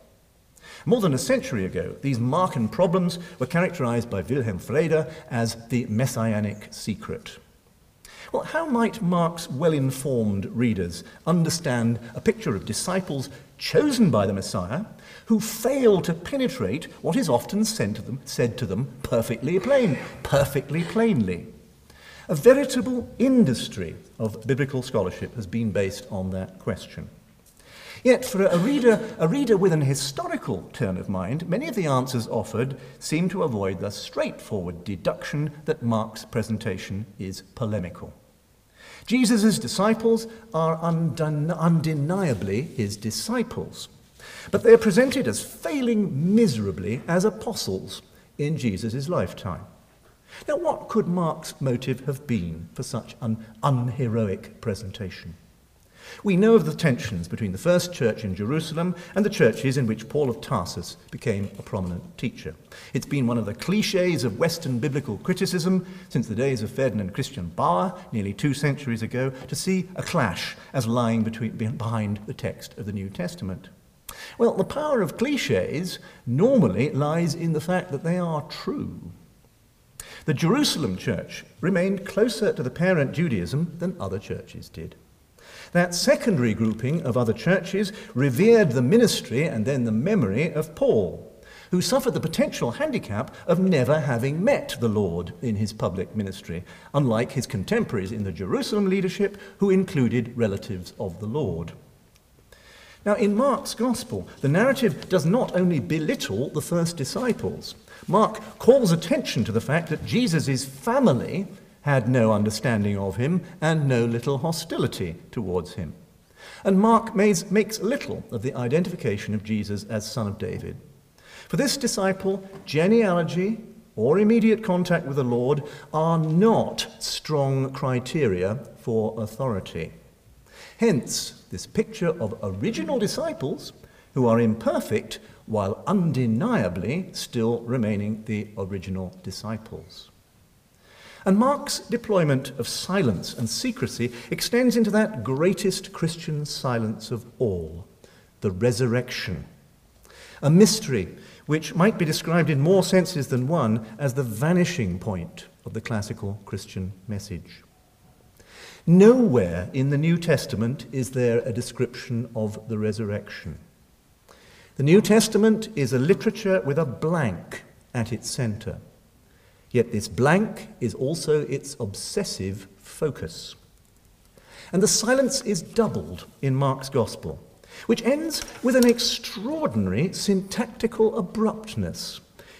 More than a century ago, these Markan problems were characterized by Wilhelm Frede as the messianic secret. Well, how might Mark's well-informed readers understand a picture of disciples chosen by the Messiah who fail to penetrate what is often sent to them, said to them perfectly plain, perfectly plainly? A veritable industry of biblical scholarship has been based on that question. Yet for a reader, a reader with an historical turn of mind, many of the answers offered seem to avoid the straightforward deduction that Mark's presentation is polemical. Jesus' disciples are undeni- undeniably his disciples, but they are presented as failing miserably as apostles in Jesus' lifetime. Now, what could Mark's motive have been for such an unheroic presentation? We know of the tensions between the first church in Jerusalem and the churches in which Paul of Tarsus became a prominent teacher. It's been one of the clichés of Western biblical criticism since the days of Ferdinand Christian Bauer, nearly two centuries ago, to see a clash as lying between, behind the text of the New Testament. Well, the power of clichés normally lies in the fact that they are true. The Jerusalem church remained closer to the parent Judaism than other churches did. That secondary grouping of other churches revered the ministry and then the memory of Paul, who suffered the potential handicap of never having met the Lord in his public ministry, unlike his contemporaries in the Jerusalem leadership, who included relatives of the Lord. Now, in Mark's Gospel, the narrative does not only belittle the first disciples. Mark calls attention to the fact that Jesus' family had no understanding of him and no little hostility towards him. And Mark makes, makes little of the identification of Jesus as Son of David. For this disciple, genealogy or immediate contact with the Lord are not strong criteria for authority. Hence, this picture of original disciples who are imperfect while undeniably still remaining the original disciples. And Mark's deployment of silence and secrecy extends into that greatest Christian silence of all, the resurrection. A mystery which might be described in more senses than one as the vanishing point of the classical Christian message. Nowhere in the New Testament is there a description of the resurrection. The New Testament is a literature with a blank at its centre. Yet this blank is also its obsessive focus. And the silence is doubled in Mark's Gospel, which ends with an extraordinary syntactical abruptness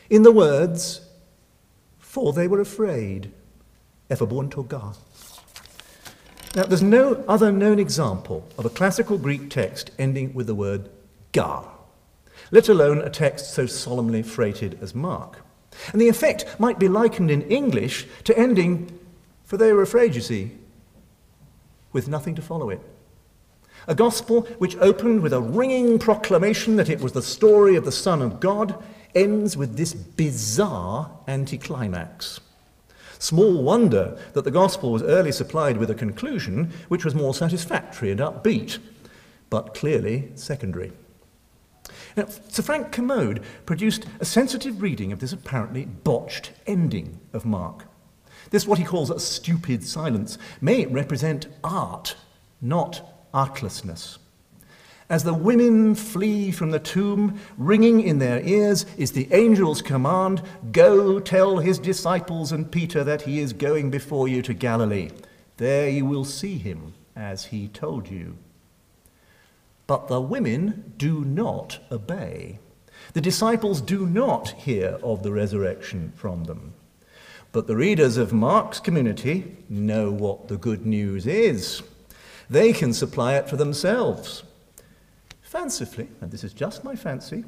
in the words, "For they were afraid, ephobontoga." Now, there's no other known example of a classical Greek text ending with the word ga, let alone a text so solemnly freighted as Mark. And the effect might be likened in English to ending, "For they were afraid, you see," with nothing to follow it. A gospel which opened with a ringing proclamation that it was the story of the Son of God ends with this bizarre anticlimax. Small wonder that the gospel was early supplied with a conclusion which was more satisfactory and upbeat, but clearly secondary. Now, Sir Frank Commode produced a sensitive reading of this apparently botched ending of Mark. This, what he calls a stupid silence, may represent art, not artlessness. As the women flee from the tomb, ringing in their ears is the angel's command, "Go tell his disciples and Peter that he is going before you to Galilee. There you will see him, as he told you." But the women do not obey. The disciples do not hear of the resurrection from them. But the readers of Mark's community know what the good news is. They can supply it for themselves. Fancifully, and this is just my fancy,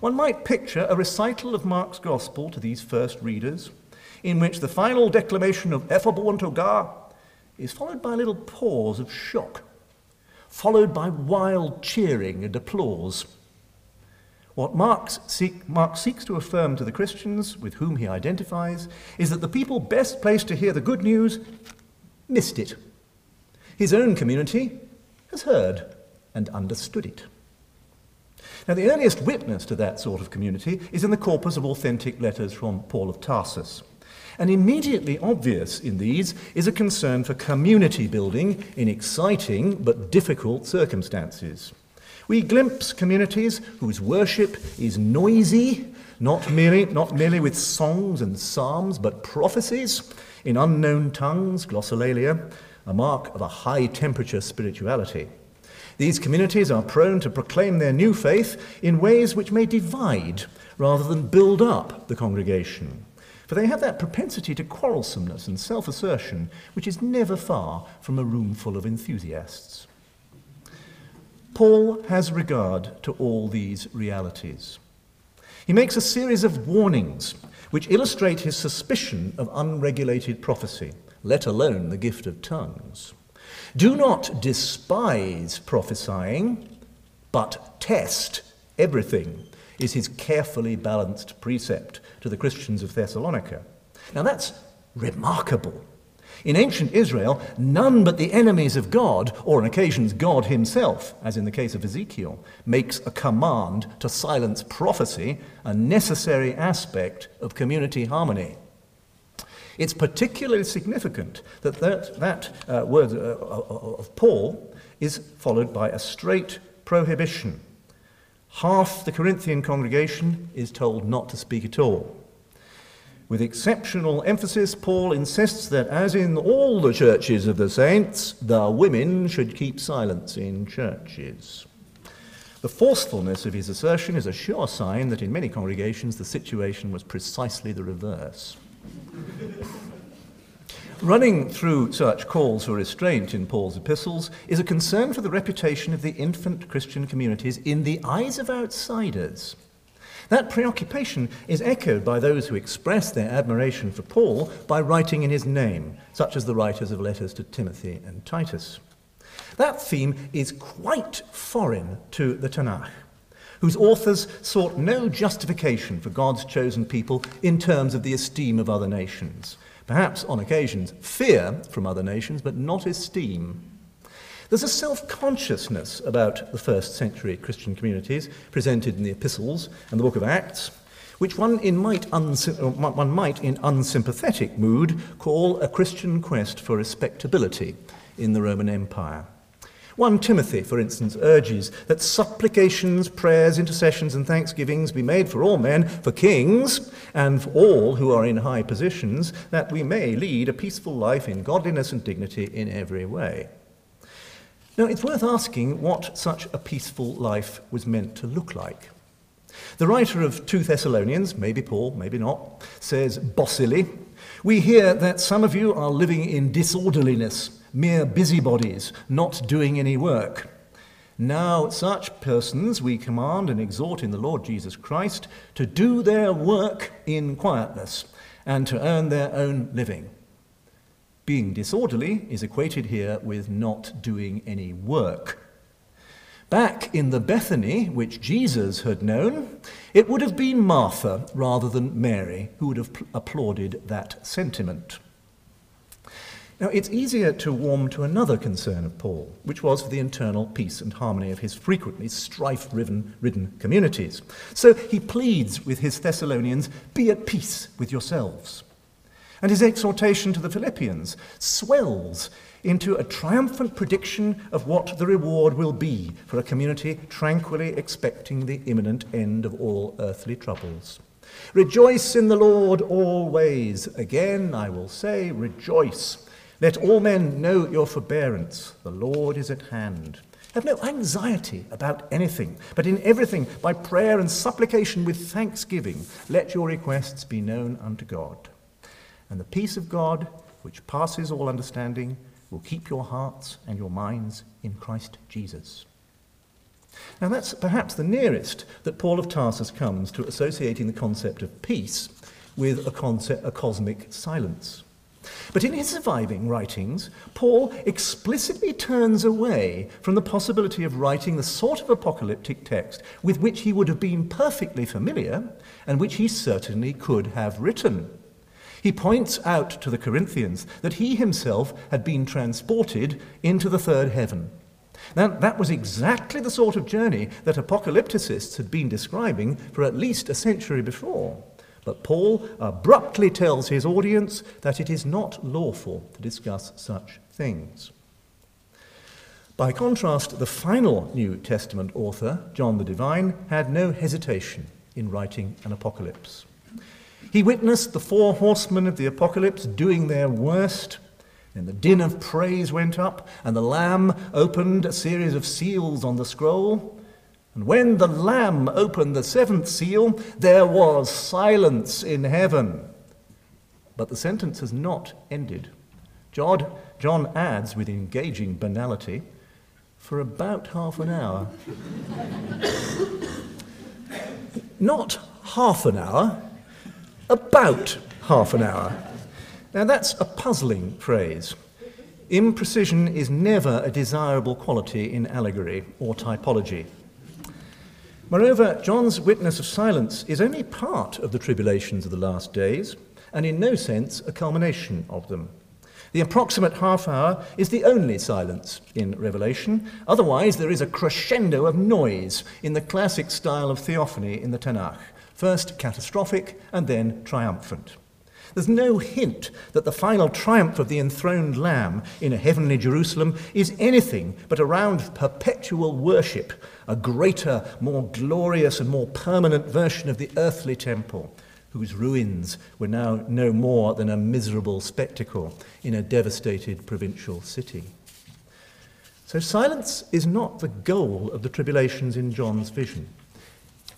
one might picture a recital of Mark's Gospel to these first readers, in which the final declamation of ephobontoga is followed by a little pause of shock, followed by wild cheering and applause. What Mark, seek, Mark seeks to affirm to the Christians with whom he identifies is that the people best placed to hear the good news missed it. His own community has heard and understood it. Now, the earliest witness to that sort of community is in the corpus of authentic letters from Paul of Tarsus. And immediately obvious in these is a concern for community building in exciting but difficult circumstances. We glimpse communities whose worship is noisy, not merely, not merely with songs and psalms, but prophecies in unknown tongues, glossolalia, a mark of a high-temperature spirituality. These communities are prone to proclaim their new faith in ways which may divide rather than build up the congregation. For they have that propensity to quarrelsomeness and self-assertion, which is never far from a room full of enthusiasts. Paul has regard to all these realities. He makes a series of warnings which illustrate his suspicion of unregulated prophecy, let alone the gift of tongues. Do not despise prophesying, but test everything, is his carefully balanced precept to the Christians of Thessalonica. Now that's remarkable. In ancient Israel, none but the enemies of God, or on occasions God himself, as in the case of Ezekiel, makes a command to silence prophecy, a necessary aspect of community harmony. It's particularly significant that that, that uh, word uh, of Paul is followed by a straight prohibition. Half the Corinthian congregation is told not to speak at all. With exceptional emphasis, Paul insists that, as in all the churches of the saints, the women should keep silence in churches. The forcefulness of his assertion is a sure sign that in many congregations the situation was precisely the reverse. Running through such calls for restraint in Paul's epistles is a concern for the reputation of the infant Christian communities in the eyes of outsiders. That preoccupation is echoed by those who express their admiration for Paul by writing in his name, such as the writers of letters to Timothy and Titus. That theme is quite foreign to the Tanakh, whose authors sought no justification for God's chosen people in terms of the esteem of other nations. Perhaps, on occasions, fear from other nations, but not esteem. There's a self-consciousness about the first century Christian communities presented in the Epistles and the Book of Acts, which one, in might one might, in unsympathetic mood, call a Christian quest for respectability in the Roman Empire. First Timothy, for instance, urges that supplications, prayers, intercessions, and thanksgivings be made for all men, for kings, and for all who are in high positions, that we may lead a peaceful life in godliness and dignity in every way. Now, it's worth asking what such a peaceful life was meant to look like. The writer of Second Thessalonians, maybe Paul, maybe not, says bossily, "We hear that some of you are living in disorderliness, mere busybodies, not doing any work. Now such persons we command and exhort in the Lord Jesus Christ to do their work in quietness and to earn their own living." Being disorderly is equated here with not doing any work. Back in the Bethany, which Jesus had known, it would have been Martha rather than Mary who would have applauded that sentiment. Now, it's easier to warm to another concern of Paul, which was for the internal peace and harmony of his frequently strife-ridden communities. So he pleads with his Thessalonians, "Be at peace with yourselves." And his exhortation to the Philippians swells into a triumphant prediction of what the reward will be for a community tranquilly expecting the imminent end of all earthly troubles. "Rejoice in the Lord always. Again, I will say, rejoice. Let all men know your forbearance. The Lord is at hand. Have no anxiety about anything, but in everything, by prayer and supplication with thanksgiving, let your requests be known unto God. And the peace of God, which passes all understanding, will keep your hearts and your minds in Christ Jesus." Now, that's perhaps the nearest that Paul of Tarsus comes to associating the concept of peace with a, concept, a cosmic silence. But in his surviving writings, Paul explicitly turns away from the possibility of writing the sort of apocalyptic text with which he would have been perfectly familiar and which he certainly could have written. He points out to the Corinthians that he himself had been transported into the third heaven. Now, that was exactly the sort of journey that apocalypticists had been describing for at least a century before. But Paul abruptly tells his audience that it is not lawful to discuss such things. By contrast, the final New Testament author, John the Divine, had no hesitation in writing an apocalypse. He witnessed the four horsemen of the apocalypse doing their worst, and the din of praise went up, and the Lamb opened a series of seals on the scroll. And when the Lamb opened the seventh seal, there was silence in heaven. But the sentence has not ended. John, John adds, with engaging banality, for about half an hour. Not half an hour, about half an hour. Now that's a puzzling phrase. Imprecision is never a desirable quality in allegory or typology. Moreover, John's witness of silence is only part of the tribulations of the last days, and in no sense a culmination of them. The approximate half hour is the only silence in Revelation. Otherwise, there is a crescendo of noise in the classic style of theophany in the Tanakh, first catastrophic and then triumphant. There's no hint that the final triumph of the enthroned Lamb in a heavenly Jerusalem is anything but a round of perpetual worship, a greater, more glorious and more permanent version of the earthly temple, whose ruins were now no more than a miserable spectacle in a devastated provincial city. So silence is not the goal of the tribulations in John's vision.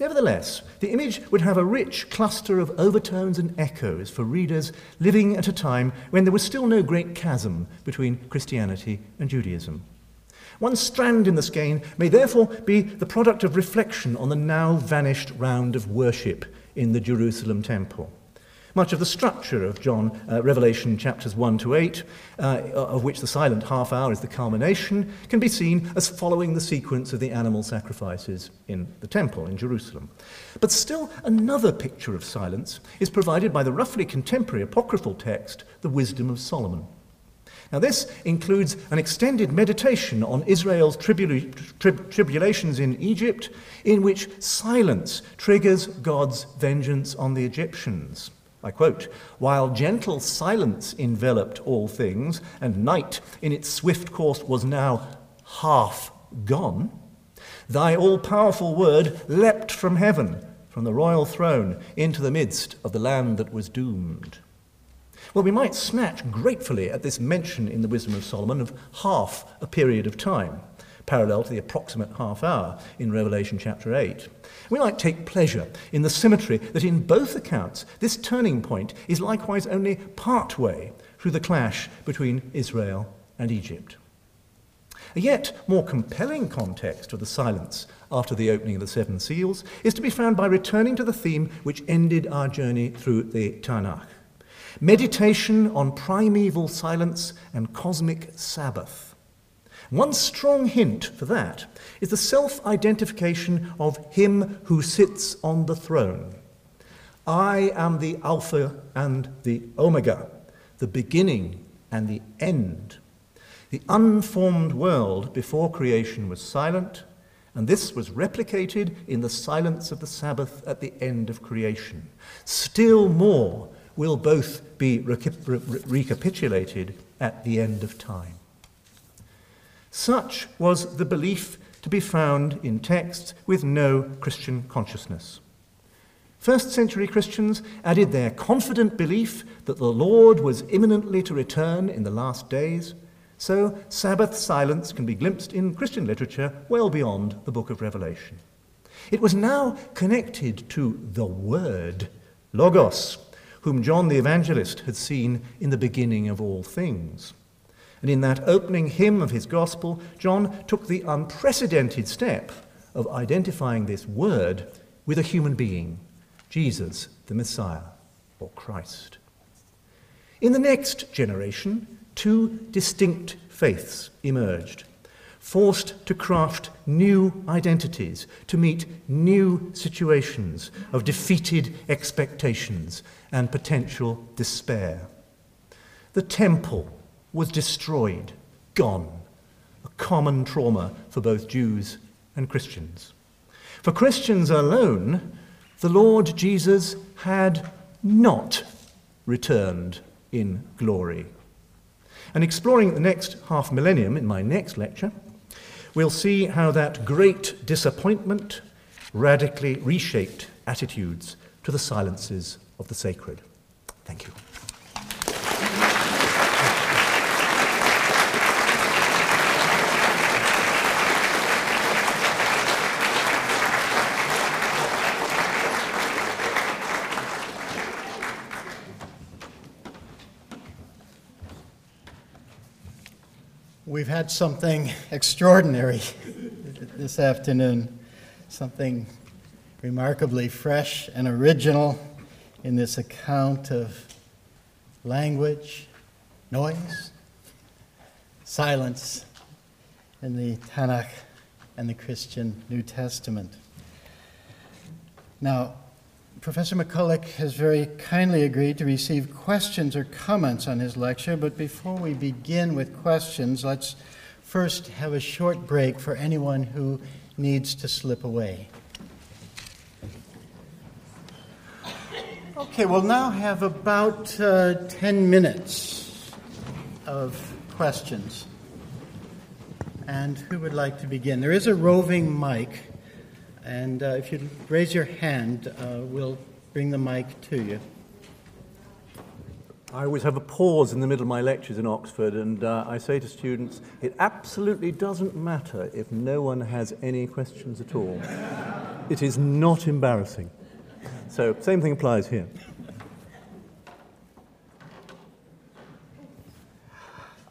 Nevertheless, the image would have a rich cluster of overtones and echoes for readers living at a time when there was still no great chasm between Christianity and Judaism. One strand in the skein may therefore be the product of reflection on the now vanished round of worship in the Jerusalem temple. Much of the structure of John, uh, Revelation chapters one to eight, uh, of which the silent half hour is the culmination, can be seen as following the sequence of the animal sacrifices in the temple in Jerusalem. But still another picture of silence is provided by the roughly contemporary apocryphal text, The Wisdom of Solomon. Now this includes an extended meditation on Israel's tribula- trib- tribulations in Egypt, in which silence triggers God's vengeance on the Egyptians. I quote, "While gentle silence enveloped all things, and night in its swift course was now half gone, thy all-powerful word leapt from heaven, from the royal throne, into the midst of the land that was doomed." Well, we might snatch gratefully at this mention in the Wisdom of Solomon of half a period of time, parallel to the approximate half hour in Revelation chapter eight. We might take pleasure in the symmetry that in both accounts this turning point is likewise only part way through the clash between Israel and Egypt. A yet more compelling context of the silence after the opening of the seven seals is to be found by returning to the theme which ended our journey through the Tanakh. Meditation on primeval silence and cosmic Sabbath. One strong hint for that is the self-identification of him who sits on the throne. I am the Alpha and the Omega, the beginning and the end. The unformed world before creation was silent, and this was replicated in the silence of the Sabbath at the end of creation. Still more will both be recapitulated at the end of time. Such was the belief to be found in texts with no Christian consciousness. First century Christians added their confident belief that the Lord was imminently to return in the last days, so Sabbath silence can be glimpsed in Christian literature well beyond the book of Revelation. It was now connected to the Word, Logos, whom John the Evangelist had seen in the beginning of all things. And in that opening hymn of his Gospel, John took the unprecedented step of identifying this Word with a human being, Jesus, the Messiah, or Christ. In the next generation, two distinct faiths emerged, forced to craft new identities, to meet new situations of defeated expectations and potential despair. The temple was destroyed, gone, a common trauma for both Jews and Christians. For Christians alone, the Lord Jesus had not returned in glory. And exploring the next half millennium in my next lecture, we'll see how that great disappointment radically reshaped attitudes to the silences of the sacred. Thank you. We've had something extraordinary this afternoon, something remarkably fresh and original in this account of language, noise, silence in the Tanakh and the Christian New Testament. Now, Professor MacCulloch has very kindly agreed to receive questions or comments on his lecture, but before we begin with questions, let's first have a short break for anyone who needs to slip away. Okay, we'll now have about uh, ten minutes of questions. And who would like to begin? There is a roving mic. And uh, if you raise your hand, uh, we'll bring the mic to you. I always have a pause in the middle of my lectures in Oxford, and uh, I say to students, it absolutely doesn't matter if no one has any questions at all. It is not embarrassing. So, same thing applies here.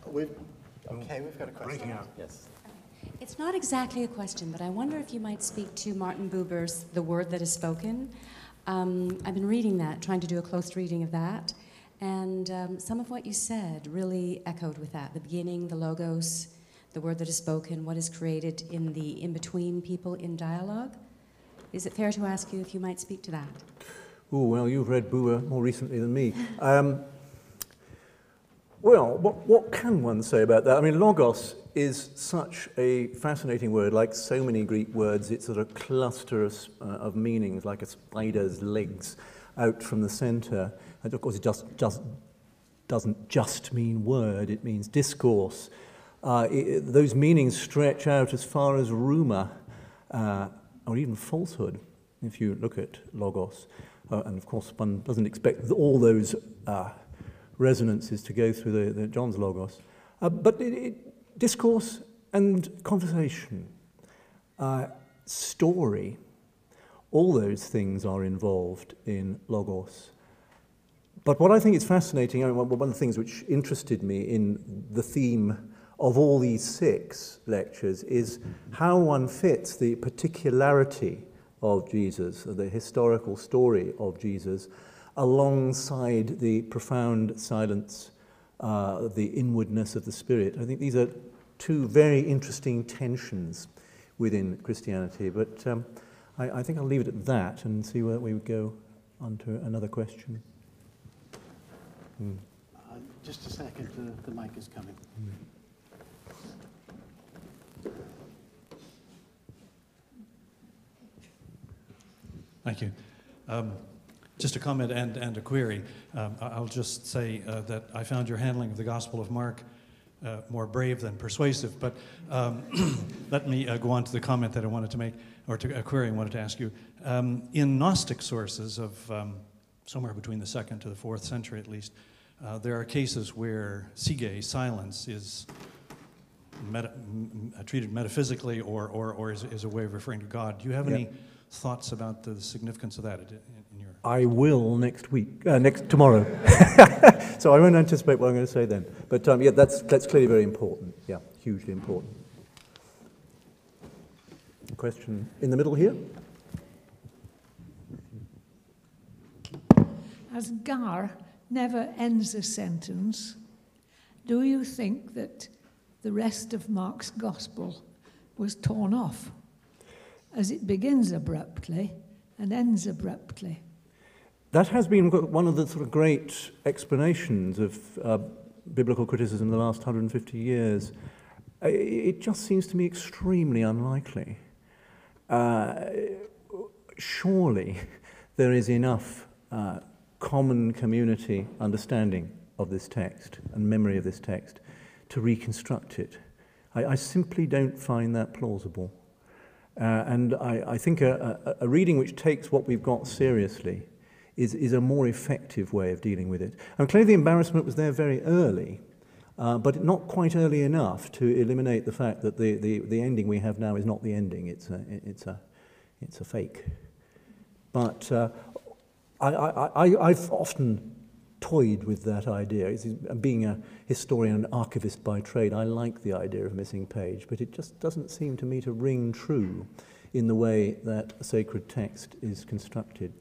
We've, okay, we've got a question. Breaking out. Yes. It's not exactly a question, but I wonder if you might speak to Martin Buber's The Word That Is Spoken. Um, I've been reading that, trying to do a close reading of that, and um, some of what you said really echoed with that. The beginning, the logos, the word that is spoken, what is created in the in-between people in dialogue. Is it fair to ask you if you might speak to that? Oh, well, you've read Buber more recently than me. Um, well, what, what can one say about that? I mean, logos is such a fascinating word. Like so many Greek words, it's sort of a cluster of, uh, of meanings, like a spider's legs out from the center. And of course, it just, just doesn't just mean word, it means discourse. Uh, it, those meanings stretch out as far as rumor, uh, or even falsehood, if you look at logos. Uh, and of course, one doesn't expect all those uh, resonances to go through the, the John's logos. Uh, but it, it discourse and conversation, uh, story, all those things are involved in logos. But what I think is fascinating, I mean, one of the things which interested me in the theme of all these six lectures is how one fits the particularity of Jesus, the historical story of Jesus, alongside the profound silence, Uh, the inwardness of the spirit. I think these are two very interesting tensions within Christianity, but um, I, I think I'll leave it at that and see whether we would go on to another question. Hmm. Uh, just a second, the, the mic is coming. Hmm. Thank you. Um, Just a comment and, and a query. Um, I'll just say uh, that I found your handling of the Gospel of Mark uh, more brave than persuasive, but um, let me uh, go on to the comment that I wanted to make, or to a query I wanted to ask you. Um, in Gnostic sources of um, somewhere between the second to the fourth century at least, uh, there are cases where sige, silence, is meta- m- treated metaphysically or, or, or is, is a way of referring to God. Do you have any yeah. thoughts about the significance of that? It, I will next week, uh, next tomorrow. So I won't anticipate what I'm going to say then. But um, yeah, that's that's clearly very important. Yeah, hugely important. Question in the middle here. As Gar never ends a sentence, do you think that the rest of Mark's gospel was torn off, as it begins abruptly and ends abruptly? That has been one of the sort of great explanations of uh, biblical criticism in the last one hundred fifty years. It just seems to me extremely unlikely. Uh, surely there is enough uh, common community understanding of this text and memory of this text to reconstruct it. I, I simply don't find that plausible. Uh, and I, I think a, a, a reading which takes what we've got seriously is, is a more effective way of dealing with it. And clearly the embarrassment was there very early, uh, but not quite early enough to eliminate the fact that the, the, the ending we have now is not the ending, it's a, it's a, it's a fake. But uh, I, I, I, I've often toyed with that idea. It's, being a historian and archivist by trade, I like the idea of missing page, but it just doesn't seem to me to ring true in the way that a sacred text is constructed.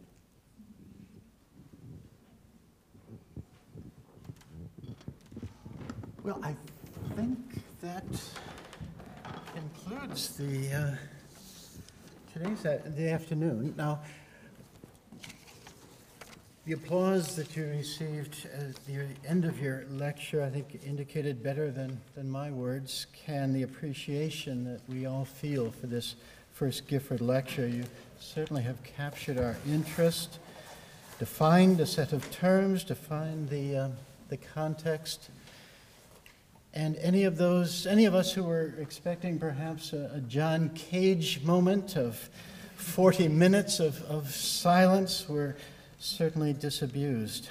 Well, I think that concludes the uh, today's the afternoon. Now, the applause that you received at the end of your lecture, I think, indicated better than, than my words can the appreciation that we all feel for this first Gifford lecture. You certainly have captured our interest, defined a set of terms, defined the, uh, the context. And any of those, any of us who were expecting perhaps a, a John Cage moment of forty minutes of, of silence were certainly disabused.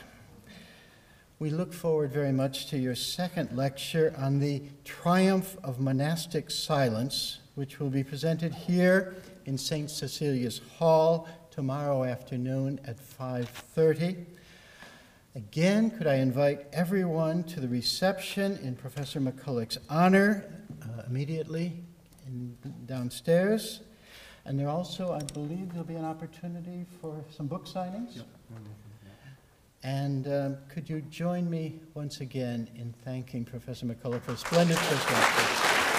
We look forward very much to your second lecture on the triumph of monastic silence, which will be presented here in Saint Cecilia's Hall tomorrow afternoon at five thirty. Again, could I invite everyone to the reception in Professor MacCulloch's honor uh, immediately in, downstairs. And there also, I believe, there'll be an opportunity for some book signings. Yep. And um, could you join me once again in thanking Professor MacCulloch for a splendid first lecture.